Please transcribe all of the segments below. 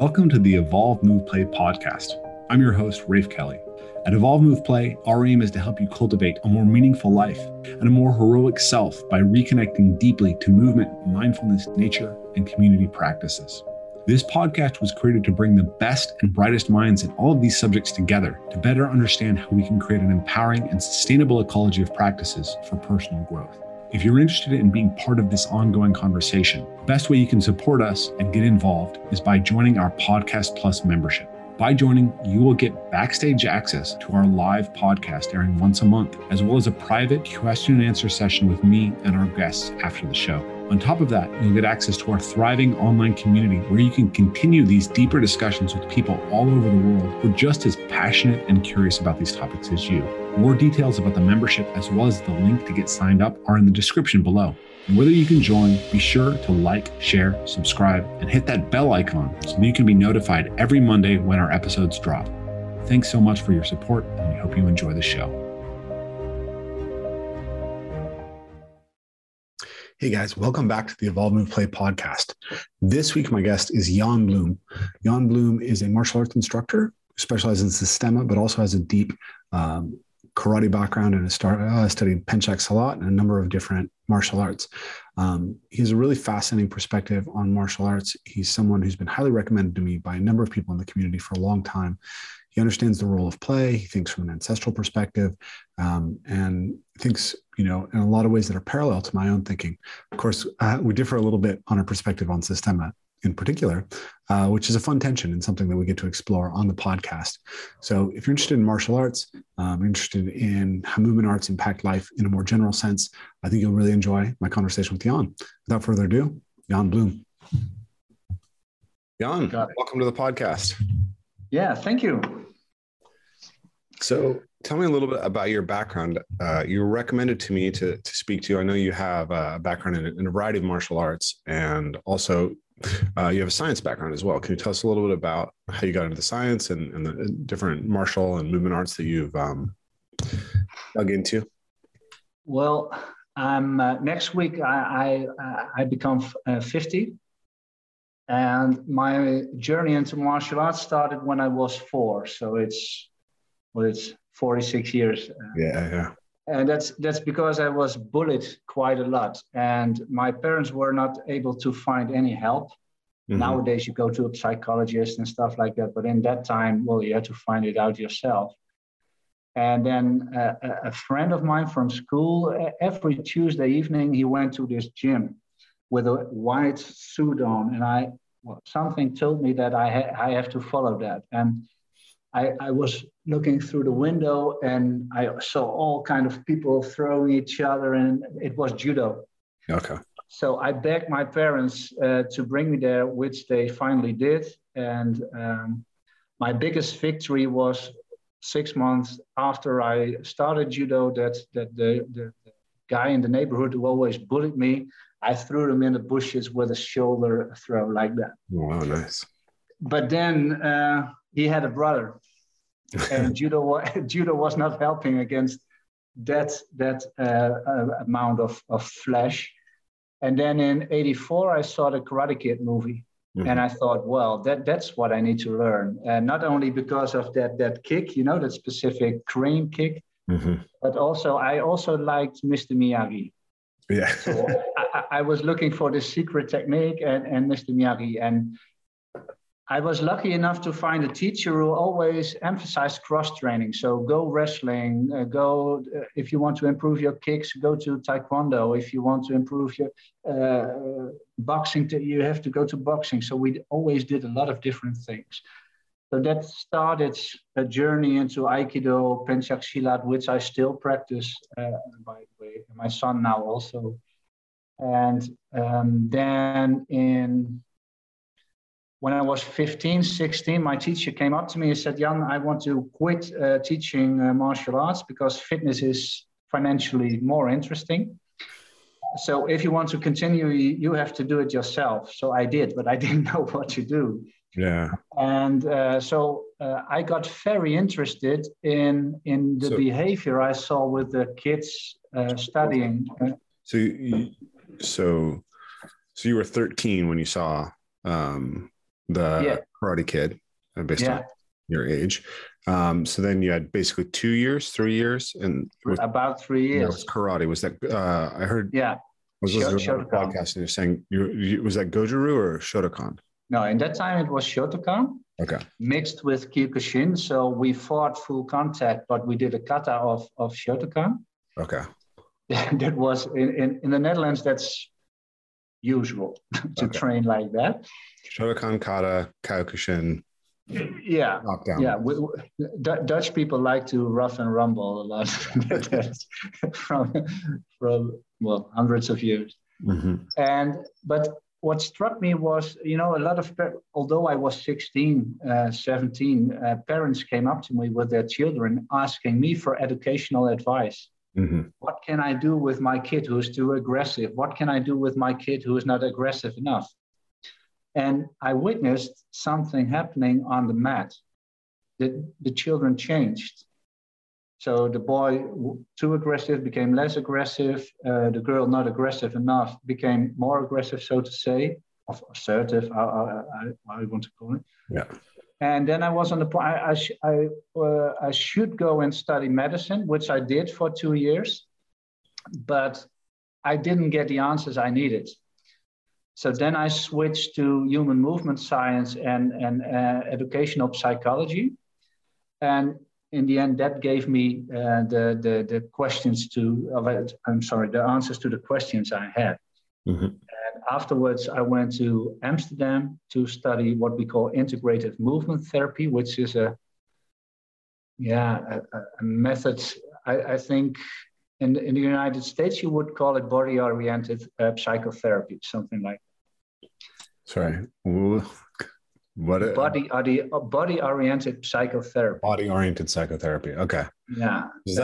Welcome to the Evolve Move Play podcast. I'm your host, Rafe Kelly. At Evolve Move Play, our aim is to help you cultivate a more meaningful life and a more heroic self by reconnecting deeply to movement, mindfulness, nature, and community practices. This podcast was created to bring the best and brightest minds in all of these subjects together to better understand how we can create an empowering and sustainable ecology of practices for personal growth. If you're interested in being part of this ongoing conversation, the best way you can support us and get involved is by joining our Podcast Plus membership. By joining, you will get backstage access to our live podcast airing once a month, as well as a private question and answer session with me and our guests after the show. On top of that, you'll get access to our thriving online community where you can continue these deeper discussions with people all over the world who are just as passionate and curious about these topics as you. More details about the membership as well as the link to get signed up are in the description below. And whether you can join, be sure to like, share, subscribe, and hit that bell icon so that you can be notified every Monday when our episodes drop. Thanks so much for your support, and we hope you enjoy the show. Hey guys, welcome back to the Evolve Move Play podcast. This week, my guest is Jan Bloom. Jan Bloom is a martial arts instructor who specializes in Sistema, but also has a deep karate background and studied Pencak Silat and a number of different martial arts. He has a really fascinating perspective on martial arts. He's someone who's been highly recommended to me by a number of people in the community for a long time. He understands the role of play. He thinks from an ancestral perspective and thinks, in a lot of ways that are parallel to my own thinking. Of course, we differ a little bit on our perspective on Sistema in particular, which is a fun tension and something that we get to explore on the podcast. So if you're interested in martial arts, interested in how movement arts impact life in a more general sense, I think you'll really enjoy my conversation with Jan. Without further ado, Jan Bloom. Jan, welcome to the podcast. Yeah, thank you. So tell me a little bit about your background. You were recommended to me to speak to you. I know you have a background in a variety of martial arts, and also you have a science background as well. Can you tell us a little bit about how you got into the science and the different martial and movement arts that you've dug into? Well, next week I become 50, and my journey into martial arts started when I was 4. So it's 46 years. Yeah. And that's because I was bullied quite a lot, and my parents were not able to find any help. Mm-hmm. Nowadays, you go to a psychologist and stuff like that, but in that time, well, you had to find it out yourself. And then a friend of mine from school, every Tuesday evening, he went to this gym with a white suit on, and something told me that I have to follow that. And I was looking through the window, and I saw all kind of people throwing each other, and it was judo. Okay. So I begged my parents to bring me there, which they finally did. And my biggest victory was 6 months after I started judo, that the guy in the neighborhood who always bullied me, I threw him in the bushes with a shoulder throw like that. Wow, nice. But then he had a brother. And judo was not helping against that amount of flesh. And then in 1984, I saw the Karate Kid movie. Mm-hmm. And I thought, well, that's what I need to learn. Not only because of that kick, that specific crane kick, mm-hmm. but also I liked Mr. Miyagi. Yeah. So I was looking for this secret technique and Mr. Miyagi. And I was lucky enough to find a teacher who always emphasized cross-training. So go wrestling, if you want to improve your kicks, go to taekwondo. If you want to improve your boxing, you have to go to boxing. So we always did a lot of different things. So that started a journey into Aikido, Pencak Silat, which I still practice, by the way, my son now also. And then when I was 15, 16, my teacher came up to me and said, Jan, I want to quit teaching martial arts because fitness is financially more interesting. So if you want to continue, you have to do it yourself. So I did, but I didn't know what to do. Yeah. And so I got very interested in the behavior I saw with the kids studying. So you were 13 when you saw the Karate Kid, based on your age. So then you had basically 2 years, 3 years, and about 3 years. You know, was karate. Was that I heard? Yeah. I was listening to the podcast and you're saying was that Goju-Ryu or Shotokan? No, in that time it was Shotokan. Okay. Mixed with Kyokushin, so we fought full contact, but we did a kata of Shotokan. Okay. That was in the Netherlands. That's usual to train like that. Shotokan, kata, Kyokushin. Yeah. Lockdown. Yeah. Dutch people like to rough and rumble a lot from hundreds of years. Mm-hmm. But what struck me was, you know, a lot of, although I was 16, 17, parents came up to me with their children asking me for educational advice. Mm-hmm. What can I do with my kid who's too aggressive? What can I do with my kid who is not aggressive enough? And I witnessed something happening on the mat. The children changed. So the boy too aggressive became less aggressive. The girl not aggressive enough became more aggressive, so to say, or assertive, I want to call it. Yeah. And then I was on the point, I should go and study medicine, which I did for 2 years, but I didn't get the answers I needed. So then I switched to human movement science and educational psychology. And in the end, that gave me the answers to the questions I had. Mm-hmm. And afterwards, I went to Amsterdam to study what we call integrative movement therapy, which is a method, I think, in the United States, you would call it body-oriented psychotherapy, something like that. Sorry. Body-oriented psychotherapy. Body-oriented psychotherapy. Okay. Yeah. Is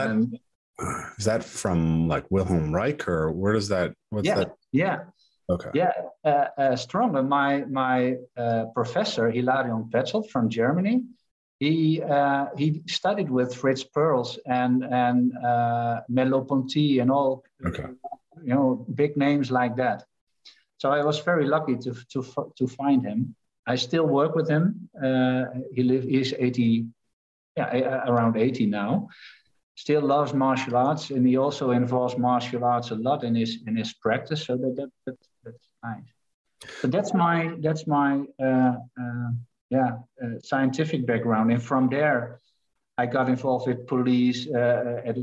that from like Wilhelm Reich or where does that? What's that? Yeah. Okay. Yeah. Stronger. My professor, Hilarion Petzold from Germany, he studied with Fritz Perls and Meloponti and all, you know, big names like that. So I was very lucky to find him. I still work with him. He's around 80 now. Still loves martial arts, and he also involves martial arts a lot in his practice. So that's nice. But that's my scientific background. And from there, I got involved with police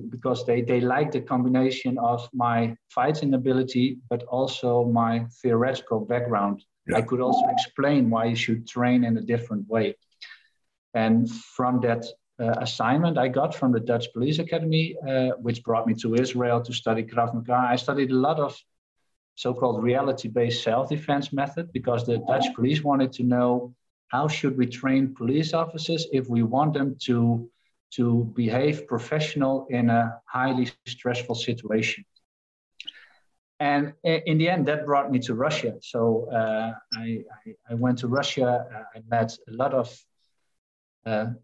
because they liked the combination of my fighting ability, but also my theoretical background. Yeah. I could also explain why you should train in a different way. And from that assignment I got from the Dutch Police Academy, which brought me to Israel to study Krav Maga, I studied a lot of so-called reality-based self-defense method because the Dutch police wanted to know how should we train police officers if we want them to behave professional in a highly stressful situation. And in the end, that brought me to Russia. So I went to Russia. I met a lot of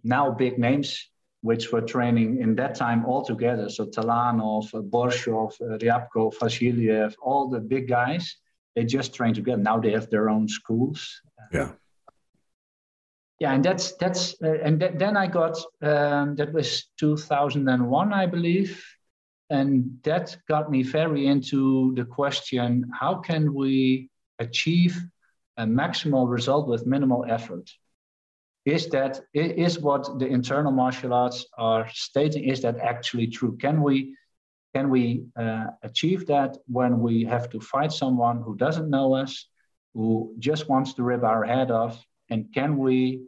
now big names, which were training in that time all together. So Talanov, Borshov, Ryabko, Vasiliev, all the big guys, they just trained together. Now they have their own schools. Yeah. Yeah, and then I got, that was 2001, I believe. And that got me very into the question, how can we achieve a maximal result with minimal effort? Is what the internal martial arts are stating, is that actually true? Can we achieve that when we have to fight someone who doesn't know us, who just wants to rip our head off? And can we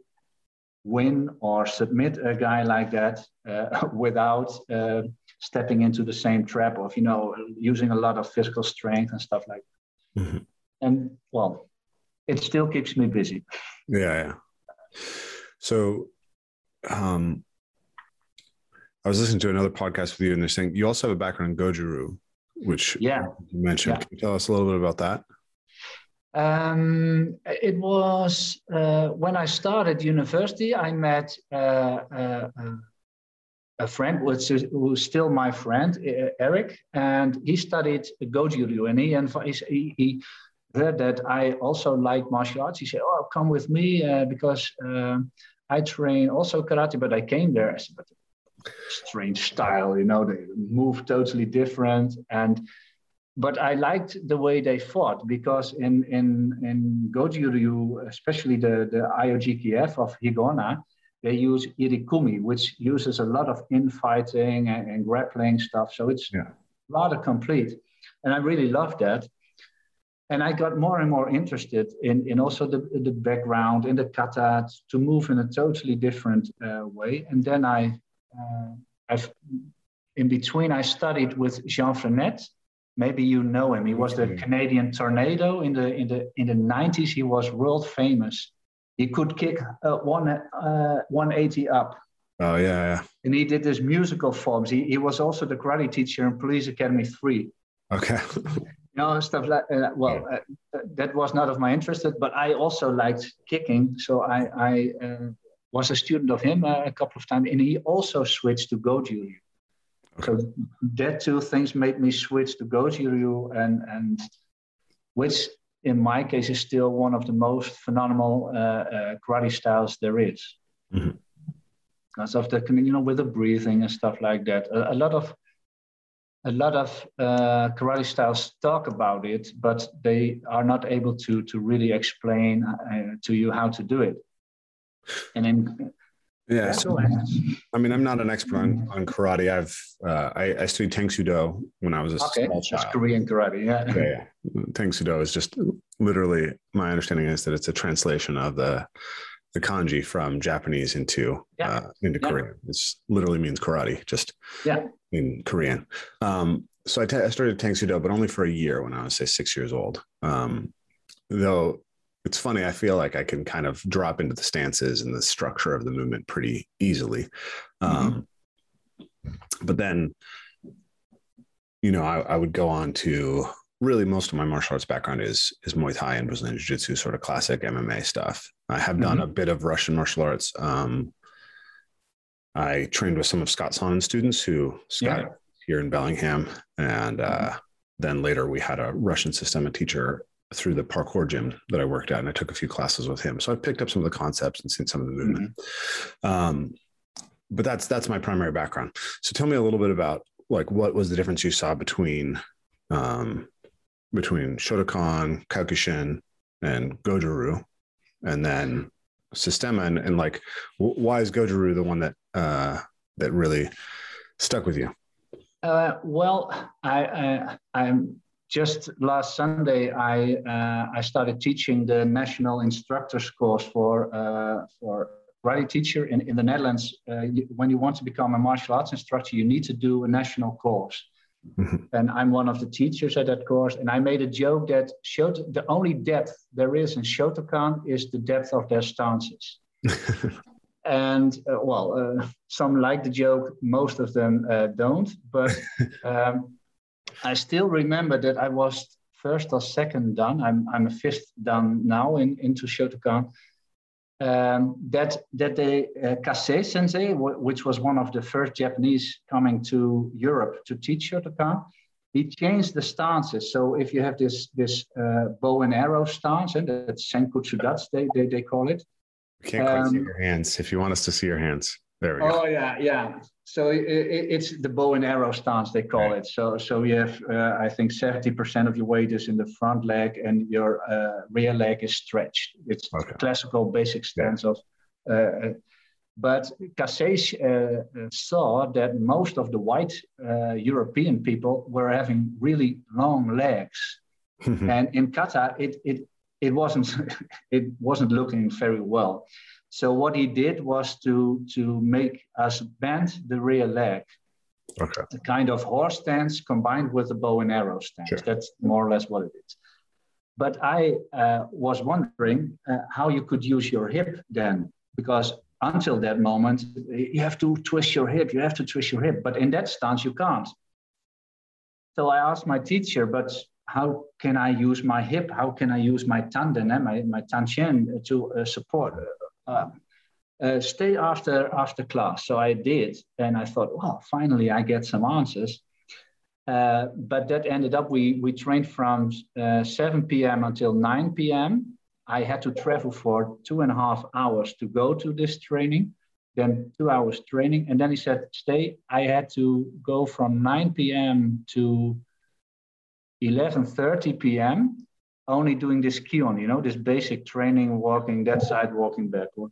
win or submit a guy like that without... stepping into the same trap of, you know, using a lot of physical strength and stuff like that. Mm-hmm. And, well, it still keeps me busy. Yeah. So I was listening to another podcast with you, and they're saying you also have a background in Goju-Ryu, which you mentioned. Yeah. Can you tell us a little bit about that? It was when I started university, I met a friend who's still my friend, Eric, and he studied Goju-Ryu, and he that I also like martial arts. He said, oh, come with me because I train also karate, but I came there. I said, but strange style, you know, they move totally different. And but I liked the way they fought, because in Goju-Ryu, especially the IOGKF of Higaonna, they use Irikumi, which uses a lot of infighting and grappling stuff. So it's rather complete. And I really loved that. And I got more and more interested in also the background, in the kata, to move in a totally different way. And then in between, I studied with Jean Frenette. Maybe you know him. He was the Canadian Tornado in the 90s. He was world famous. He could kick 180 up. Oh yeah. And he did this musical forms. He was also the karate teacher in Police Academy 3. Okay. You know, stuff like that was not of my interest, but I also liked kicking, so I was a student of him a couple of times, and he also switched to Goju-Ryu. Okay. So that two things made me switch to Goju-Ryu, and which in my case is still one of the most phenomenal karate styles there is. Mm-hmm. Because of the, you know, with the breathing and stuff like that. A lot of karate styles talk about it, but they are not able to really explain to you how to do it. And then, I mean, I'm not an expert on karate. I studied Tang Soo Do when I was a small child. That's Korean karate, Tang Soo Do is just literally, my understanding is that it's a translation of the kanji from Japanese into Korean. It literally means karate, just in Korean. So I started Tang Soo Do, but only for a year when I was, say, 6 years old. Though it's funny, I feel like I can kind of drop into the stances and the structure of the movement pretty easily. But then, you know, I would go on to, really most of my martial arts background is Muay Thai and Brazilian Jiu-Jitsu, sort of classic MMA stuff. I have done a bit of Russian martial arts. I trained with some of Scott Sonnen students here in Bellingham. And then later we had a Russian Sistema teacher through the parkour gym that I worked at, and I took a few classes with him. So I picked up some of the concepts and seen some of the movement. But that's my primary background. So tell me a little bit about, like, what was the difference you saw between Shotokan, Kyokushin, and Goju-Ryu, and then Sistema, and like, why is Goju-Ryu the one that that really stuck with you? I'm just last Sunday I started teaching the national instructors course for karate teacher in the Netherlands. When you want to become a martial arts instructor, you need to do a national course. And I'm one of the teachers at that course, and I made a joke that showed the only depth there is in Shotokan is the depth of their stances. And some like the joke, most of them don't. But I still remember that I was first or second dan. I'm a fifth dan now into Shotokan. That they Kase Sensei, which was one of the first Japanese coming to Europe to teach Shotokan, he changed the stances. So if you have this bow and arrow stance, and that Senkutsu Datsu they call it. You can't quite see your hands. If you want us to see your hands, there we go. Oh yeah. So it's the bow and arrow stance they call it. So you have I think 70% of your weight is in the front leg, and your rear leg is stretched. It's classical basic stance but Kase saw that most of the white European people were having really long legs, and in kata it wasn't looking very well. So what he did was to make us bend the rear leg, the kind of horse stance combined with the bow and arrow stance. Sure. That's more or less what it is. But I was wondering how you could use your hip then, because until that moment, you have to twist your hip, but in that stance, you can't. So I asked my teacher, but how can I use my hip? How can I use my tanden, my tanchen to support stay after class? So I did, and I thought, finally I get some answers. But that ended up, we trained from 7 p.m. until 9 p.m. I had to travel for 2.5 hours to go to this training, then 2 hours training. And then he said, stay. I had to go from 9 p.m. to 11:30 p.m. only doing this kion, you know, this basic training, walking that side, walking backward.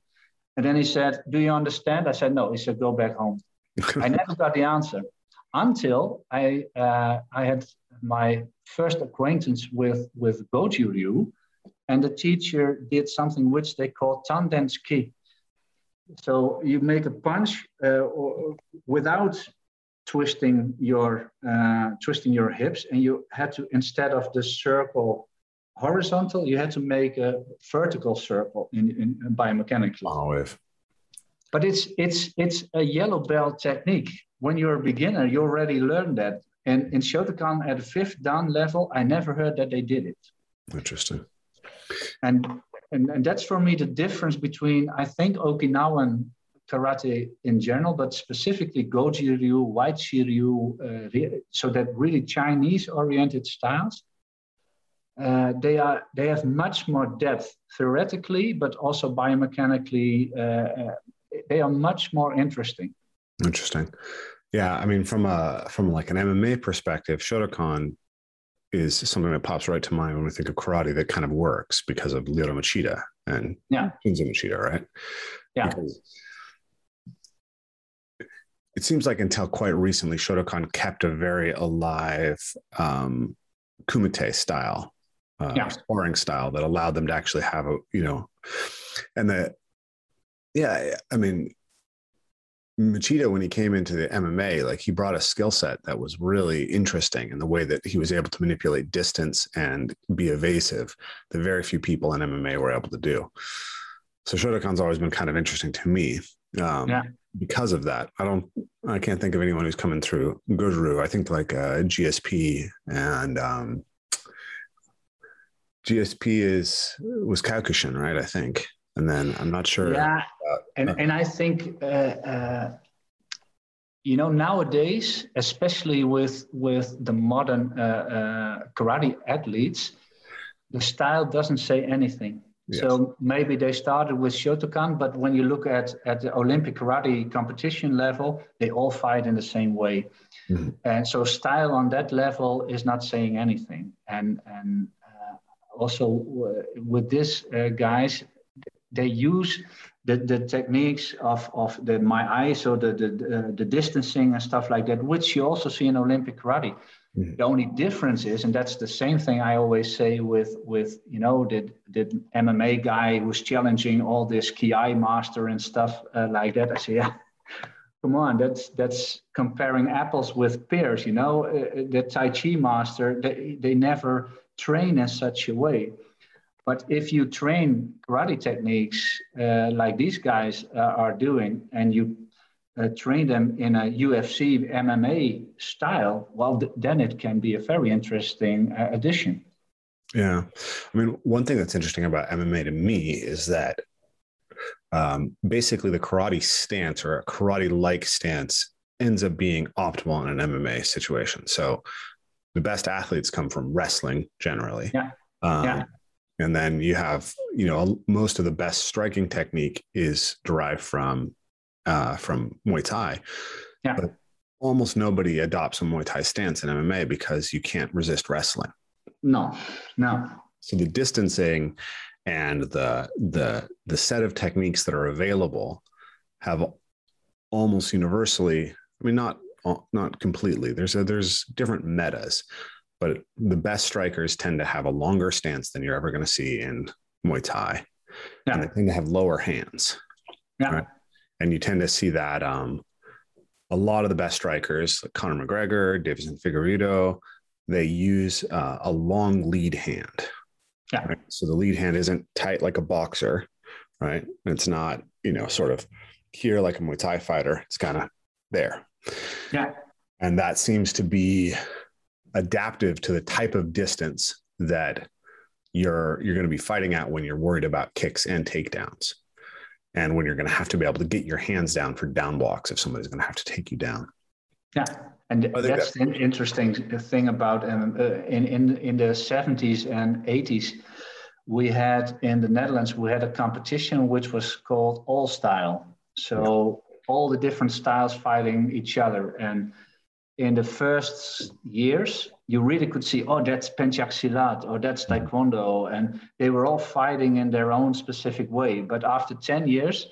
And then he said, do you understand? I said, no. He said, go back home. I never got the answer. Until I had my first acquaintance with Goju-Ryu, and the teacher did something which they call tandenski. So you make a punch without twisting your hips, and you had to, instead of the circle horizontal, you had to make a vertical circle in biomechanically. Wow. But it's a yellow belt technique. When you're a beginner, you already learned that. And in Shotokan at the 5th dan level, I never heard that they did it. Interesting. And that's for me the difference between, I think, Okinawan karate in general, but specifically Goju-Ryu, White Shiryu, so that really Chinese-oriented styles, they have much more depth theoretically, but also biomechanically, they are much more interesting. Interesting. Yeah. I mean, from like an MMA perspective, Shotokan is something that pops right to mind when we think of karate that kind of works because of Lyoto Machida and Shinzo Machida, right? Yeah. Because it seems like until quite recently, Shotokan kept a very alive kumite style, sparring style that allowed them to actually have a, you know, and that, yeah, I mean, Machida, when he came into the MMA, like he brought a skill set that was really interesting in the way that he was able to manipulate distance and be evasive that very few people in MMA were able to do. So Shotokan's always been kind of interesting to me because of that. I can't think of anyone who's coming through Goju-Ryu. I think like GSP and GSP was Kyokushin, right? I think. And then I'm not sure. Yeah, and I think you know, nowadays, especially with the modern karate athletes, the style doesn't say anything. Yes. So maybe they started with Shotokan, but when you look at the Olympic karate competition level, they all fight in the same way, and so style on that level is not saying anything. And also with this guys. They use the techniques of the my-ai, so the distancing and stuff like that, which you also see in Olympic karate. Mm-hmm. The only difference is, and that's the same thing I always say with you know, the MMA guy who's challenging all this ki-ai master and stuff like that. I say, yeah, come on, that's comparing apples with pears, you know. The Tai Chi master, they never train in such a way. But if you train karate techniques like these guys are doing, and you train them in a UFC MMA style, well, then it can be a very interesting addition. Yeah. I mean, one thing that's interesting about MMA to me is that basically the karate stance or a karate-like stance ends up being optimal in an MMA situation. So the best athletes come from wrestling generally. Yeah. And then you have, you know, most of the best striking technique is derived from Muay Thai. Yeah. But almost nobody adopts a Muay Thai stance in MMA because you can't resist wrestling. No. So the distancing and the set of techniques that are available have almost universally, I mean, not completely. There's different metas. But the best strikers tend to have a longer stance than you're ever going to see in Muay Thai. Yeah. And they tend to have lower hands. Yeah. Right? And you tend to see that a lot of the best strikers, like Conor McGregor, Davison Figueiredo, they use a long lead hand. Yeah. Right? So the lead hand isn't tight like a boxer, right? It's not, you know, sort of here like a Muay Thai fighter. It's kind of there. Yeah. And that seems to be adaptive to the type of distance that you're going to be fighting at when you're worried about kicks and takedowns, and when you're going to have to be able to get your hands down for down blocks if somebody's going to have to take you down. Yeah, And that's an interesting thing about in the 70s and 80s, we had in the Netherlands, we had a competition which was called All Style. So all the different styles fighting each other. And in the first years, you really could see, oh, that's Pencak Silat, or that's Taekwondo. And they were all fighting in their own specific way. But after 10 years,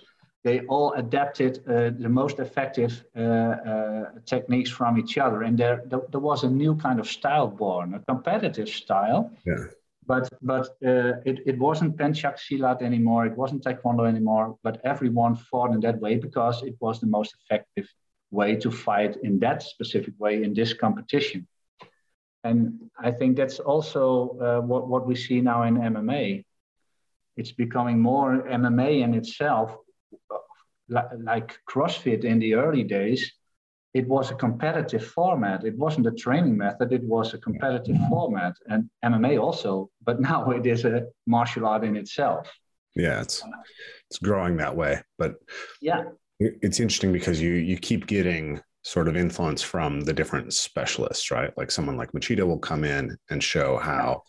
they all adapted the most effective techniques from each other. And there was a new kind of style born, a competitive style. Yeah. But it wasn't Pencak Silat anymore. It wasn't Taekwondo anymore. But everyone fought in that way because it was the most effective way to fight in that specific way in this competition. And I think that's also what we see now in MMA. It's becoming more MMA in itself. Like CrossFit in the early days, it was a competitive format. It wasn't a training method. It was a competitive format, and MMA also. But now it is a martial art in itself. Yeah, it's growing that way. But yeah, it's interesting because you keep getting sort of influence from the different specialists, right? Like someone like Machida will come in and show how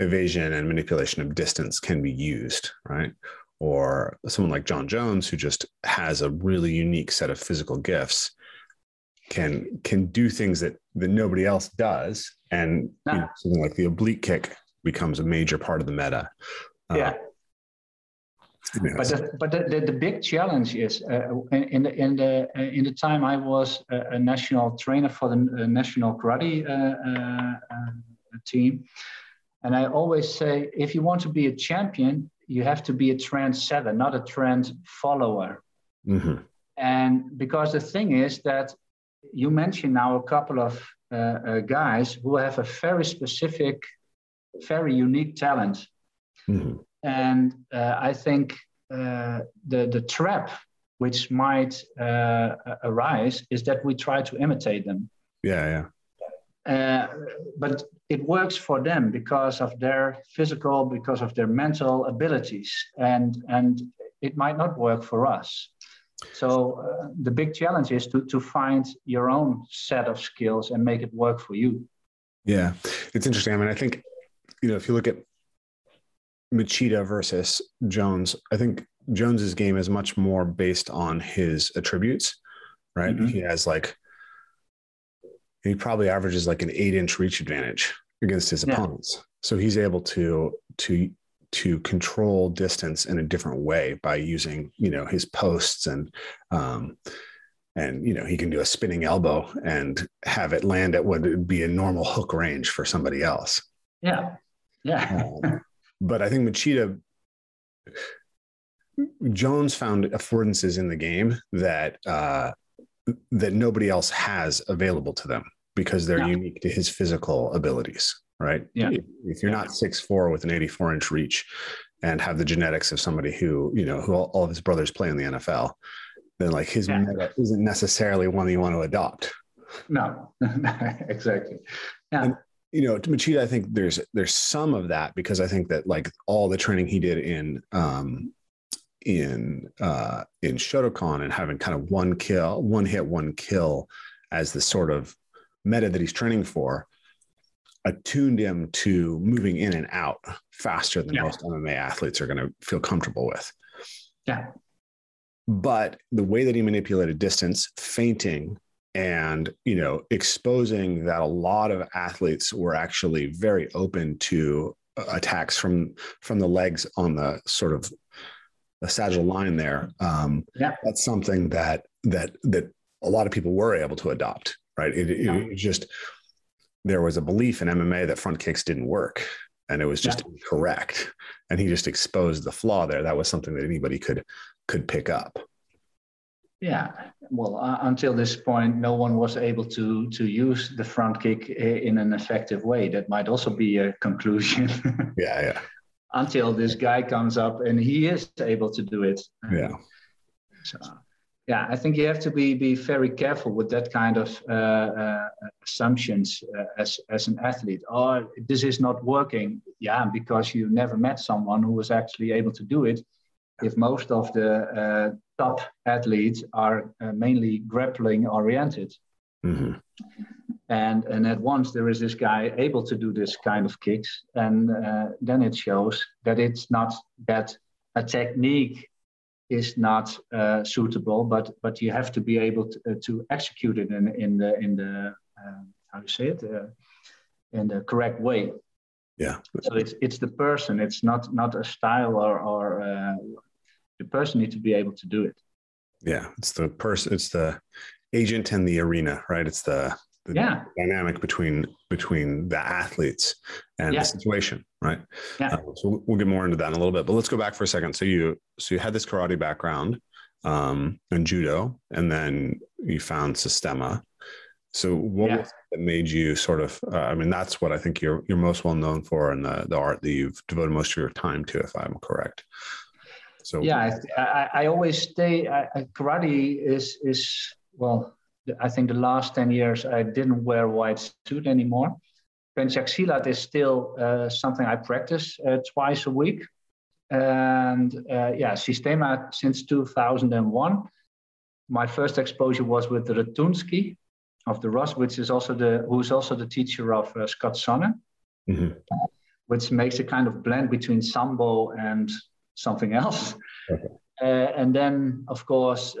evasion and manipulation of distance can be used, right? Or someone like John Jones, who just has a really unique set of physical gifts, can do things that nobody else does. And you know, something like the oblique kick becomes a major part of the meta. But the big challenge is in the time I was a national trainer for the national karate team, and I always say, if you want to be a champion, you have to be a trendsetter, not a trend follower. Mm-hmm. And because the thing is that you mentioned now a couple of guys who have a very specific, very unique talent. Mm-hmm. And I think the trap which might arise is that we try to imitate them. Yeah. But it works for them because of their physical, because of their mental abilities, and it might not work for us. So the big challenge is to find your own set of skills and make it work for you. Yeah, it's interesting. I mean, I think, you know, if you look at Machida versus Jones, I think Jones's game is much more based on his attributes, right? Mm-hmm. He has he probably averages an 8-inch reach advantage against his opponents. So he's able to control distance in a different way by using, you know, his posts and, you know, he can do a spinning elbow and have it land at what would be a normal hook range for somebody else. Yeah. Yeah. But I think Jones found affordances in the game that nobody else has available to them because they're unique to his physical abilities, right? Yeah. If you're not 6'4" with an 84-inch reach and have the genetics of somebody who, you know, who all of his brothers play in the NFL, then his meta isn't necessarily one you want to adopt. No, exactly. Yeah. And, you know, to Machida, I think there's some of that because I think that all the training he did in Shotokan and having kind of one hit, one kill as the sort of meta that he's training for attuned him to moving in and out faster than most MMA athletes are going to feel comfortable with. Yeah. But the way that he manipulated distance, feinting, and, you know, exposing that a lot of athletes were actually very open to attacks from the legs on the sort of a sagittal line there. That's something that a lot of people were able to adopt, right? It just, there was a belief in MMA that front kicks didn't work and it was just incorrect. And he just exposed the flaw there. That was something that anybody could pick up. Yeah. Well, until this point, no one was able to use the front kick in an effective way. That might also be a conclusion. Yeah. Until this guy comes up and he is able to do it. Yeah. So, yeah, I think you have to be very careful with that kind of assumptions as an athlete. Oh, this is not working. Yeah, because you never met someone who was actually able to do it. If most of the top athletes are mainly grappling oriented. Mm-hmm. And at once there is this guy able to do this kind of kicks. And then it shows that it's not that a technique is not suitable, but you have to be able to execute it in the correct way. Yeah. So it's the person. It's not a style or the person needs to be able to do it. Yeah, it's the person. It's the agent and the arena, right? It's the dynamic between the athletes and the situation, right? Yeah. So we'll get more into that in a little bit, but let's go back for a second. So you had this karate background and judo, and then you found Sistema. So what was it that made you sort of, I mean, that's what I think you're most well known for, and the art that you've devoted most of your time to, if I'm correct. So yeah, I always stay, karate is well, I think the last 10 years, I didn't wear white suit anymore. Pencak Silat is still something I practice twice a week. And Sistema since 2001. My first exposure was with Ratunski of the Rus, who's also the teacher of Scott Sonnen, mm-hmm. which makes a kind of blend between Sambo and something else. Okay. And then, of course,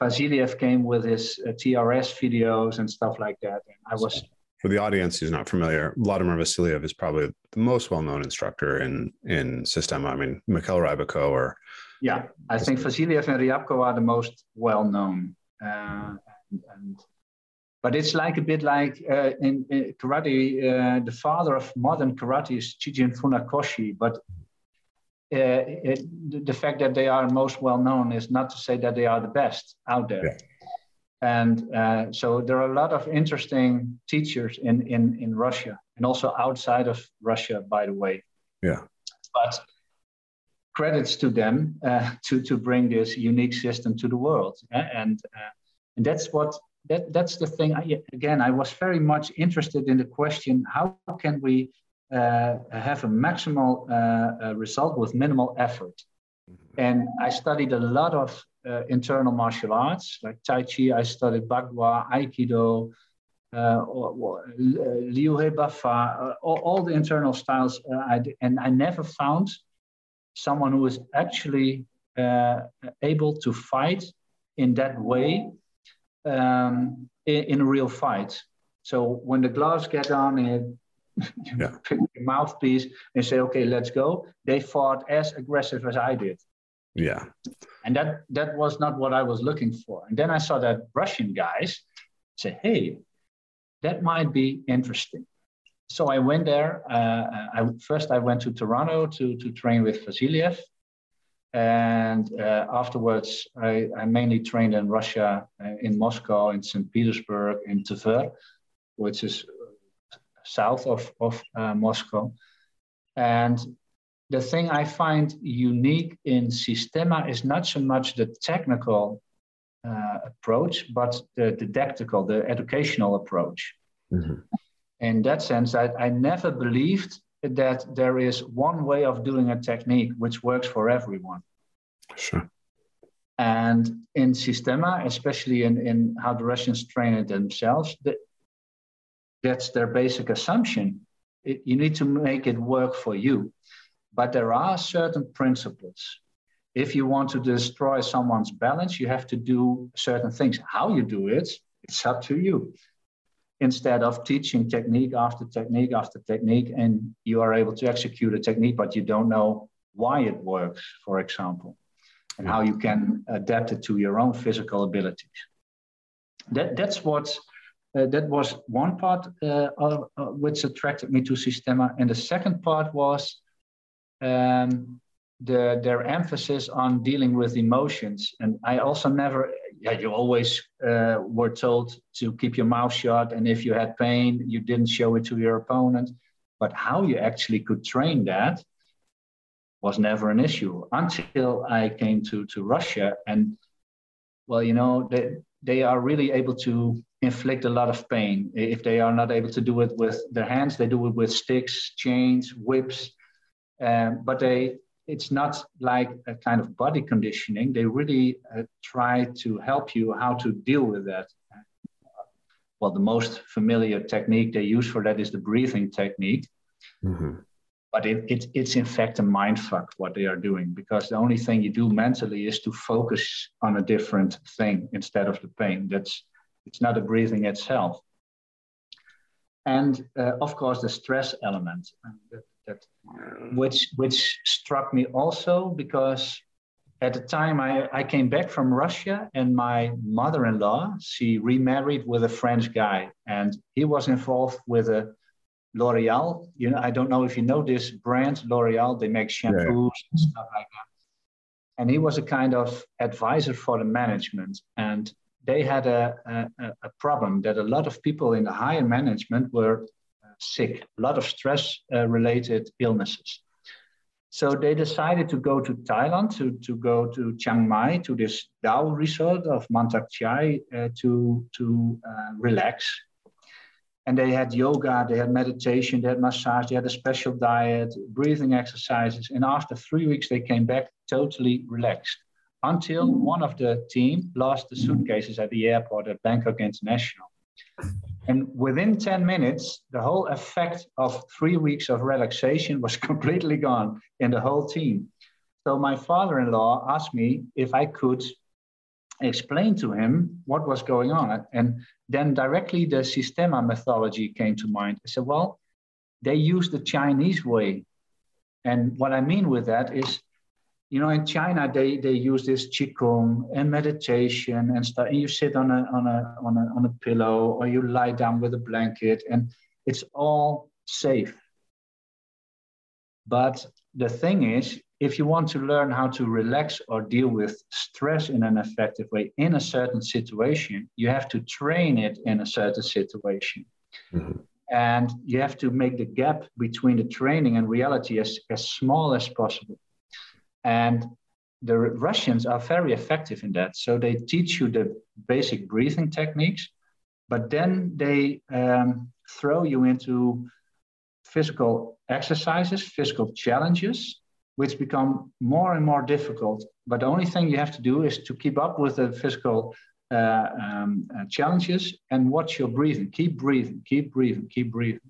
Vasiliev came with his TRS videos and stuff like that. And I was, for the audience who's not familiar, Vladimir Vasiliev is probably the most well-known instructor in Sistema. I mean, Mikhail Ryabko I think Vasiliev and Ryabko are the most well-known. But it's like a bit like in karate, the father of modern karate is Chijin Funakoshi, but the fact that they are most well-known is not to say that they are the best out there. Yeah. And so there are a lot of interesting teachers in Russia, and also outside of Russia, by the way. Yeah. But credits to them to bring this unique system to the world. And that's the thing. I was very much interested in the question, how can we have a maximal result with minimal effort. And I studied a lot of internal martial arts, like Tai Chi. I studied Bagua, Aikido, Liu He Bafa, all the internal styles. And I never found someone who is actually able to fight in that way in a real fight. So when the gloves get on it, pick your mouthpiece and say, okay, let's go. They fought as aggressive as I did. Yeah. And that was not what I was looking for. And then I saw that Russian guys say, hey, that might be interesting. So I went there. I went to Toronto to train with Vasiliev. And afterwards, I mainly trained in Russia, in Moscow, in St. Petersburg, in Tver, which is south of Moscow. And the thing I find unique in Sistema is not so much the technical approach, but the didactical, the educational approach. Mm-hmm. In that sense, I never believed that there is one way of doing a technique which works for everyone. Sure. And in Sistema, especially in how the Russians train it themselves, that's their basic assumption. You need to make it work for you. But there are certain principles. If you want to destroy someone's balance, you have to do certain things. How you do it, it's up to you. Instead of teaching technique after technique after technique, and you are able to execute a technique, but you don't know why it works, for example, and how you can adapt it to your own physical abilities. That's what... that was one part which attracted me to Sistema. And the second part was their emphasis on dealing with emotions. And I also never, you always were told to keep your mouth shut. And if you had pain, you didn't show it to your opponent. But how you actually could train that was never an issue until I came to Russia. And, well, they are really able to inflict a lot of pain. If they are not able to do it with their hands, they do it with sticks, chains, whips. But it's not like a kind of body conditioning. They really try to help you how to deal with that. well, the most familiar technique they use for that is the breathing technique. Mm-hmm. But it's in fact a mind fuck what they are doing, because the only thing you do mentally is to focus on a different thing instead of the pain. It's not the breathing itself. And of course, the stress element, which struck me also, because at the time I came back from Russia, and my mother-in-law, she remarried with a French guy, and he was involved with a L'Oreal. You know, I don't know if you know this brand, L'Oreal. They make shampoos and stuff like that. And he was a kind of advisor for the management. And they had a problem that a lot of people in the higher management were sick, a lot of stress-related illnesses. So they decided to go to Thailand, to go to Chiang Mai, to this Dao resort of Mantak Chai to relax. And they had yoga, they had meditation, they had massage, they had a special diet, breathing exercises. And after 3 weeks, they came back totally relaxed, until one of the team lost the suitcases at the airport at Bangkok International. And within 10 minutes, the whole effect of 3 weeks of relaxation was completely gone in the whole team. So my father-in-law asked me if I could explain to him what was going on. And then directly the Sistema methodology came to mind. I said, well, they use the Chinese way. And what I mean with that is, you know, in China, they use this Qigong and meditation and stuff. And you sit on a pillow, or you lie down with a blanket, and it's all safe. But the thing is, if you want to learn how to relax or deal with stress in an effective way in a certain situation, you have to train it in a certain situation. Mm-hmm. And you have to make the gap between the training and reality as small as possible. And the Russians are very effective in that. So they teach you the basic breathing techniques, but then they throw you into physical exercises, physical challenges, which become more and more difficult. But the only thing you have to do is to keep up with the physical challenges and watch your breathing. Keep breathing, keep breathing, keep breathing.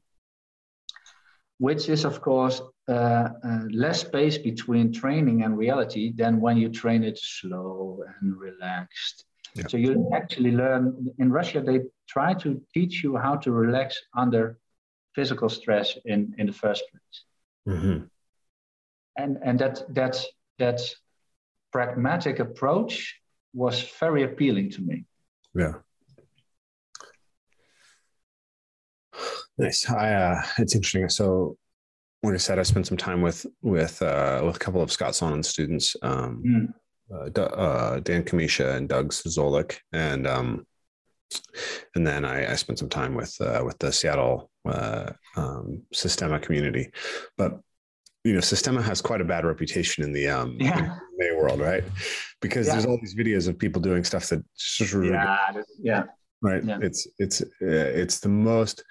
Which is, of course, less space between training and reality than when you train it slow and relaxed. Yeah. So you actually learn, in Russia, they try to teach you how to relax under physical stress in the first place. Mm-hmm. And that pragmatic approach was very appealing to me. Yeah. Nice. It's interesting. So when I said I spent some time with a couple of Scott Sonnen students, Dan Kamisha and Doug Zolik, and then I spent some time with the Seattle Sistema community, but. You know, Sistema has quite a bad reputation in the MMA world, right? Because there's all these videos of people doing stuff that just really right. Yeah. It's the most.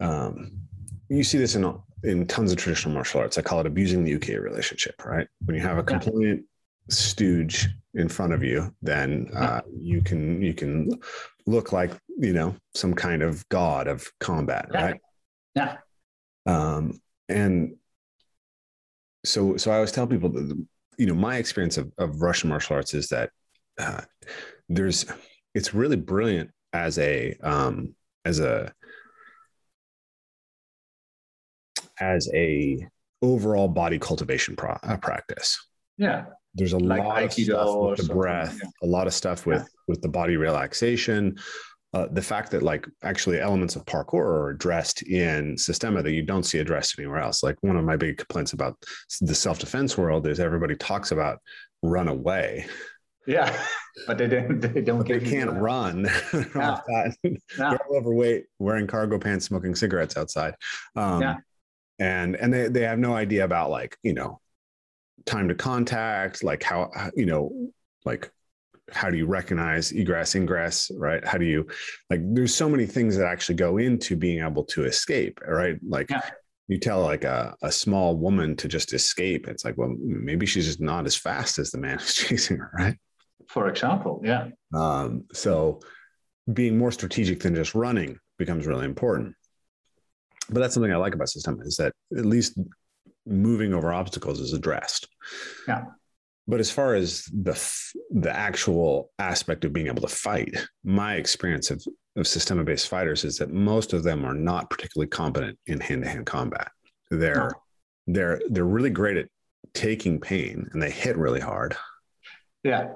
You see this in tons of traditional martial arts. I call it abusing the UK relationship, right? When you have a compliant stooge in front of you, then you can look like, you know, some kind of god of combat, right? Yeah. And So I always tell people that, you know, my experience of Russian martial arts is that it's really brilliant as a overall body cultivation practice. Yeah, there's a like lot Aikido of stuff with the breath, a lot of stuff with the body relaxation. The fact that, like, actually elements of parkour are addressed in Sistema that you don't see addressed anywhere else. Like, one of my big complaints about the self-defense world is everybody talks about run away. Yeah, but they can't run. They're all overweight, wearing cargo pants, smoking cigarettes outside. And they have no idea about, like, you know, time to contact, like how, you know, like, how do you recognize egress, ingress, right? How do you, like, there's so many things that actually go into being able to escape, right? Like you tell like a small woman to just escape. It's like, well, maybe she's just not as fast as the man who's chasing her, right? For example. Yeah. So being more strategic than just running becomes really important. But that's something I like about Sistema, is that at least moving over obstacles is addressed. Yeah. But as far as the actual aspect of being able to fight, my experience of Sistema-based fighters is that most of them are not particularly competent in hand-to-hand combat. They're really great at taking pain, and they hit really hard. Yeah.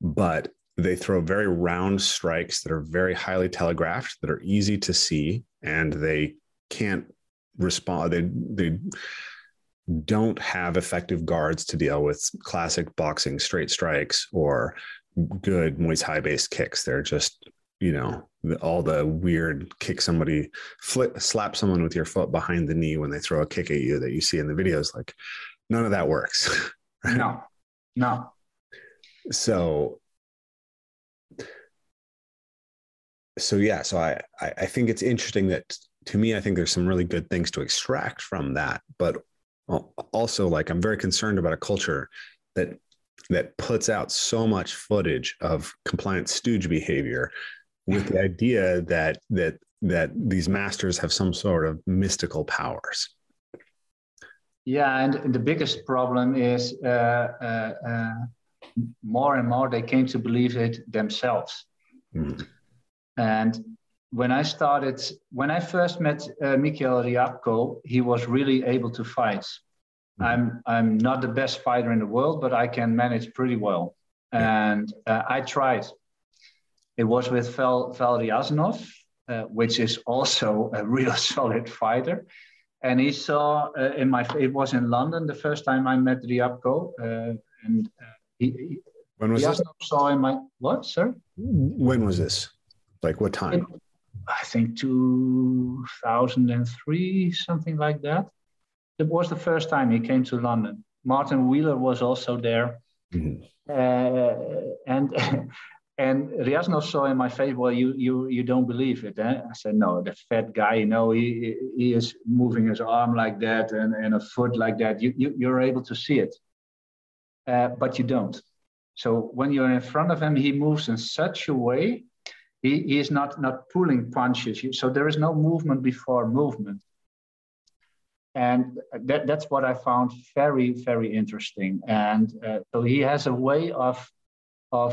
But they throw very round strikes that are very highly telegraphed, that are easy to see, and they can't respond. They don't have effective guards to deal with classic boxing straight strikes or good Muay Thai based kicks. They're just, you know, all the weird kick somebody, slap someone with your foot behind the knee when they throw a kick at you that you see in the videos. Like, none of that works. Right? No. So I think it's interesting that, to me, I think there's some really good things to extract from that, but also, like, I'm very concerned about a culture that puts out so much footage of compliant stooge behavior with the idea that these masters have some sort of mystical powers. Yeah, and the biggest problem is more and more they came to believe it themselves. Mm. And when I first met Mikhail Ryabko, he was really able to fight. Mm-hmm. I'm not the best fighter in the world, but I can manage pretty well. Yeah. And I tried. It was with Fel Ryazanov, which is also a real solid fighter. And he saw it was in London the first time I met Ryabko. When was this? Saw in my what, sir? When was this? Like, what time? I think 2003, something like that. It was the first time he came to London. Martin Wheeler was also there. Mm-hmm. And Ryazanov saw in my face, well, you don't believe it. Eh? I said, no, the fat guy, you know, he is moving his arm like that and a foot like that. You're able to see it, but you don't. So when you're in front of him, he moves in such a way. He is not pulling punches, so there is no movement before movement, and that's what I found very, very interesting. And so he has a way of how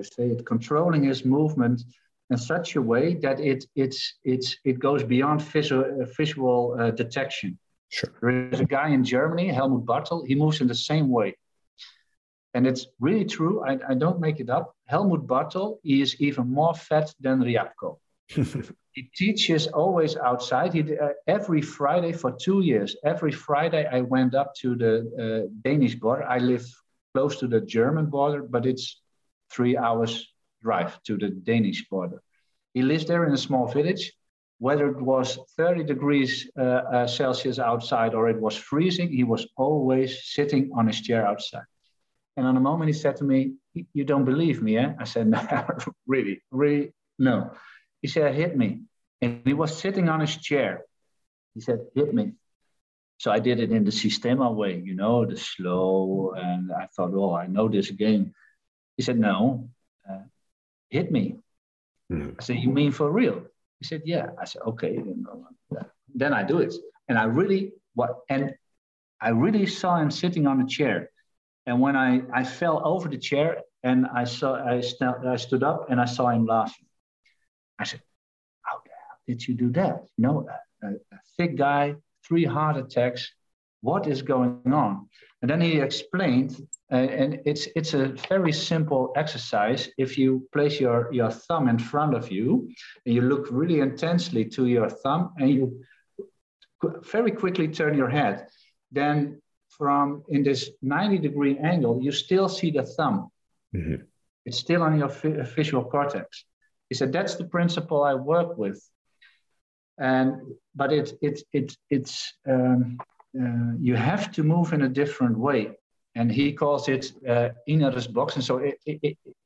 say it, controlling his movement in such a way that it goes beyond visual detection. Sure. There is a guy in Germany, Helmut Bartel. He moves in the same way. And it's really true. I don't make it up. Helmut Bartel, he is even more fat than Ryabko. He teaches always outside. Every Friday for 2 years, every Friday I went up to the Danish border. I live close to the German border, but it's 3 hours drive to the Danish border. He lives there in a small village. Whether it was 30 degrees Celsius outside or it was freezing, he was always sitting on his chair outside. And on a moment, he said to me, "You don't believe me, eh?" I said, "No, really, no." He said, "Hit me." And he was sitting on his chair. He said, "Hit me." So I did it in the Sistema way, you know, the slow. And I thought, "Oh, I know this game." He said, "No, hit me." Mm-hmm. I said, "You mean for real?" He said, "Yeah." I said, "Okay." Then I do it, and I really saw him sitting on a chair. And when I fell over the chair and I stood up and I saw him laughing. I said, "How the hell did you do that? You know, a thick guy, 3 heart attacks. What is going on?" And then he explained, and it's a very simple exercise. If you place your thumb in front of you, and you look really intensely to your thumb, and you very quickly turn your head, then from in this 90-degree angle, you still see the thumb. Mm-hmm. It's still on your visual cortex. He said, "That's the principle I work with." But it's you have to move in a different way. And he calls it inner boxing. So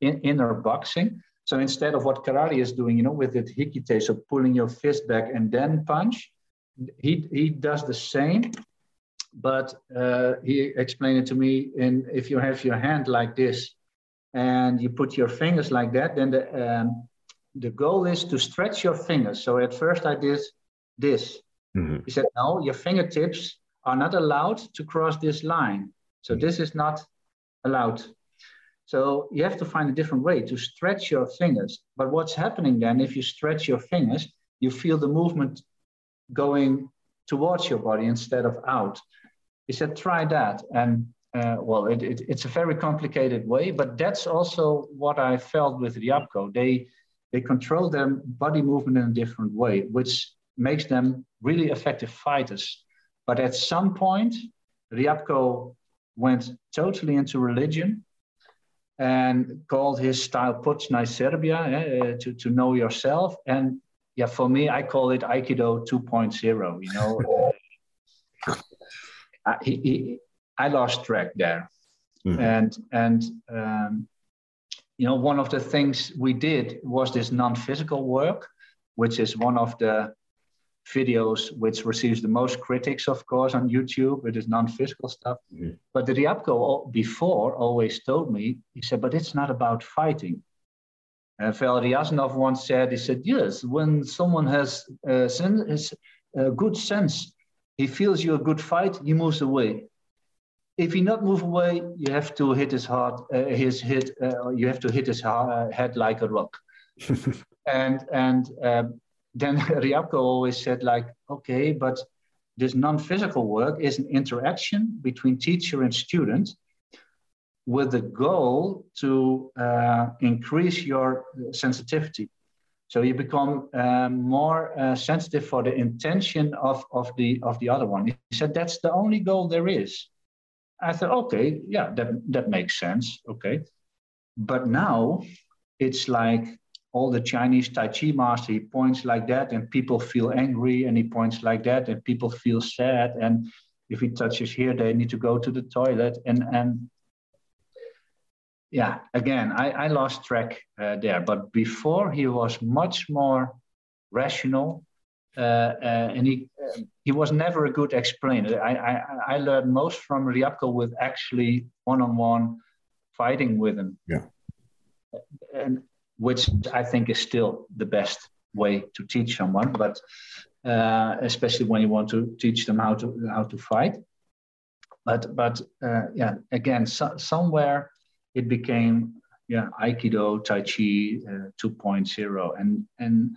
inner boxing. So instead of what karate is doing, you know, with it hikite, so pulling your fist back and then punch, he does the same. But he explained it to me, and if you have your hand like this and you put your fingers like that, then the goal is to stretch your fingers. So at first I did this. Mm-hmm. He said, no, your fingertips are not allowed to cross this line. So mm-hmm. this is not allowed. So you have to find a different way to stretch your fingers. But what's happening then, if you stretch your fingers, you feel the movement going towards your body instead of out. He said, try that. And well, it's a very complicated way, but that's also what I felt with Ryabko. They control their body movement in a different way, which makes them really effective fighters. But at some point, Ryabko went totally into religion and called his style Poznaj Serbia, to know yourself. And yeah, for me, I call it Aikido 2.0, you know. I lost track there. Mm-hmm. And you know, one of the things we did was this non-physical work, which is one of the videos which receives the most critics, of course, on YouTube. It is non-physical stuff. Mm-hmm. But the Ryabko before always told me, he said, but it's not about fighting. And Fel Ryazanov once said, he said, yes, when someone has good sense, he feels you're a good fight, he moves away. If he not move away, you have to hit his head. You have to hit his head like a rock. and then Ryabko always said, like, okay, but this non-physical work is an interaction between teacher and student, with the goal to increase your sensitivity. So you become more sensitive for the intention of the other one. He said that's the only goal there is. I thought, okay, yeah, that makes sense, okay. But now it's like all the Chinese Tai Chi master, he points like that and people feel angry, and he points like that and people feel sad, and if he touches here, they need to go to the toilet. And yeah, again, I lost track there. But before, he was much more rational. And he was never a good explainer. I learned most from Ryabko with actually one-on-one fighting with him. Yeah. And which I think is still the best way to teach someone, but especially when you want to teach them how to fight. But yeah, again, somewhere it became, yeah, Aikido, Tai Chi 2.0, and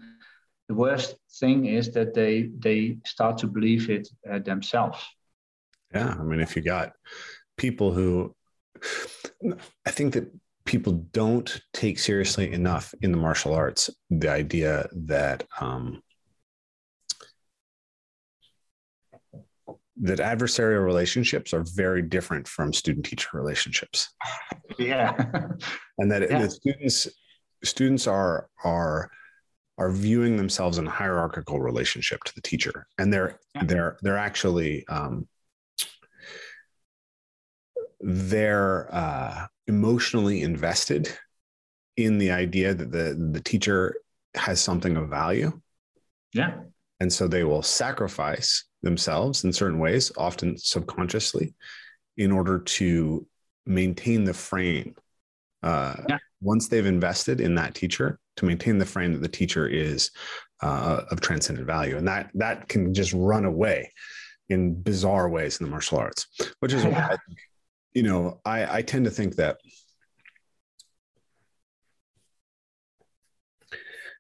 the worst thing is that they start to believe it themselves. Yeah, I mean, if you got people who, I think that people don't take seriously enough in the martial arts the idea that that adversarial relationships are very different from student-teacher relationships. Yeah, and that yeah. The students are viewing themselves in a hierarchical relationship to the teacher. And they're actually, they're emotionally invested in the idea that the teacher has something of value. Yeah. And so they will sacrifice themselves in certain ways, often subconsciously, in order to maintain the frame. Once they've invested in that teacher, to maintain the frame that the teacher is of transcendent value. And that can just run away in bizarre ways in the martial arts, which is, why, you know, I tend to think that,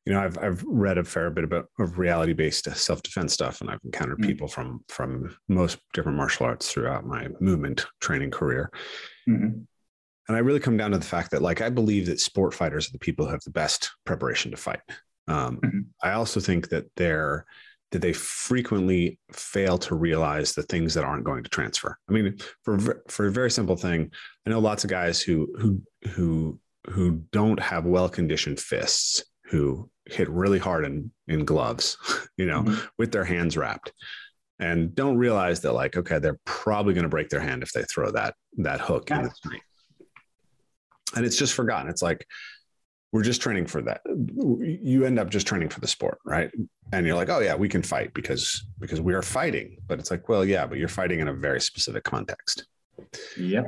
you know, I've read a fair bit of reality-based self-defense stuff, and I've encountered mm-hmm. people from most different martial arts throughout my movement training career. Mm-hmm. And I really come down to the fact that, like, I believe that sport fighters are the people who have the best preparation to fight. Mm-hmm. I also think that they frequently fail to realize the things that aren't going to transfer. I mean, for a very simple thing, I know lots of guys who don't have well-conditioned fists, who hit really hard in gloves, you know, mm-hmm. with their hands wrapped, and don't realize that, like, okay, they're probably going to break their hand if they throw that hook in the street. And it's just forgotten. It's like, we're just training for that. You end up just training for the sport, right? And you're like, oh yeah, we can fight because we are fighting. But it's like, well, yeah, but you're fighting in a very specific context. Yep.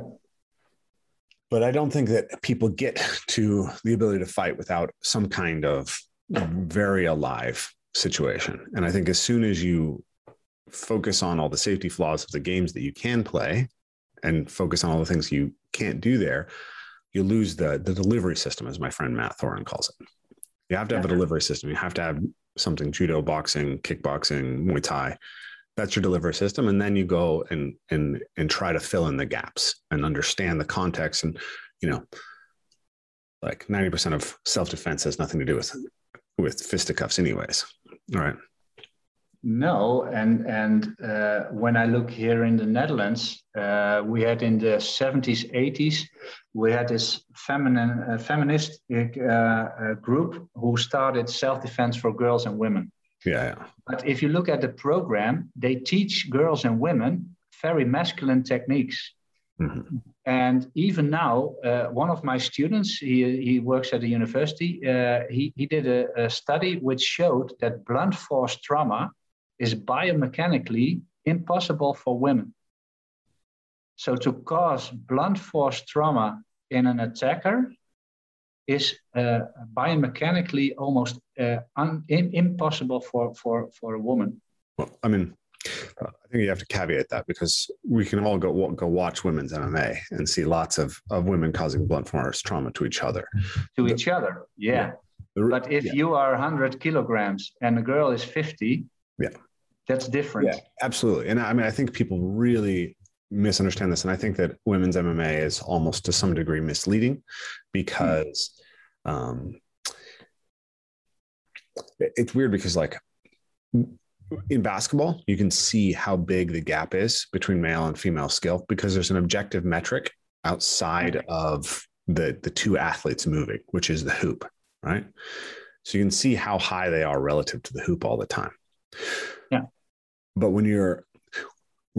But I don't think that people get to the ability to fight without some kind of very alive situation. And I think as soon as you focus on all the safety flaws of the games that you can play and focus on all the things you can't do there, you lose the delivery system, as my friend Matt Thorin calls it. You have to have a delivery system. You have to have something, judo, boxing, kickboxing, Muay Thai. That's your delivery system. And then you go and try to fill in the gaps and understand the context. And, you know, like 90% of self-defense has nothing to do with fisticuffs anyways. All right. No. And when I look here in the Netherlands, we had in the 70s, 80s, we had this feminist group who started self-defense for girls and women. Yeah. But if you look at the program, they teach girls and women very masculine techniques. Mm-hmm. And even now, one of my students, he works at a university, he did a study which showed that blunt force trauma is biomechanically impossible for women. So to cause blunt force trauma in an attacker is biomechanically almost impossible for a woman. Well, I mean, I think you have to caveat that, because we can all go watch women's MMA and see lots of women causing blunt force trauma to each other. Yeah. But if you are 100 kilograms and a girl is 50, that's different. Yeah, absolutely. And I mean, I think people really misunderstand this. And I think that women's MMA is almost to some degree misleading, because it's weird, because like in basketball, you can see how big the gap is between male and female skill, because there's an objective metric outside of the two athletes moving, which is the hoop, right? So you can see how high they are relative to the hoop all the time. Yeah. But we're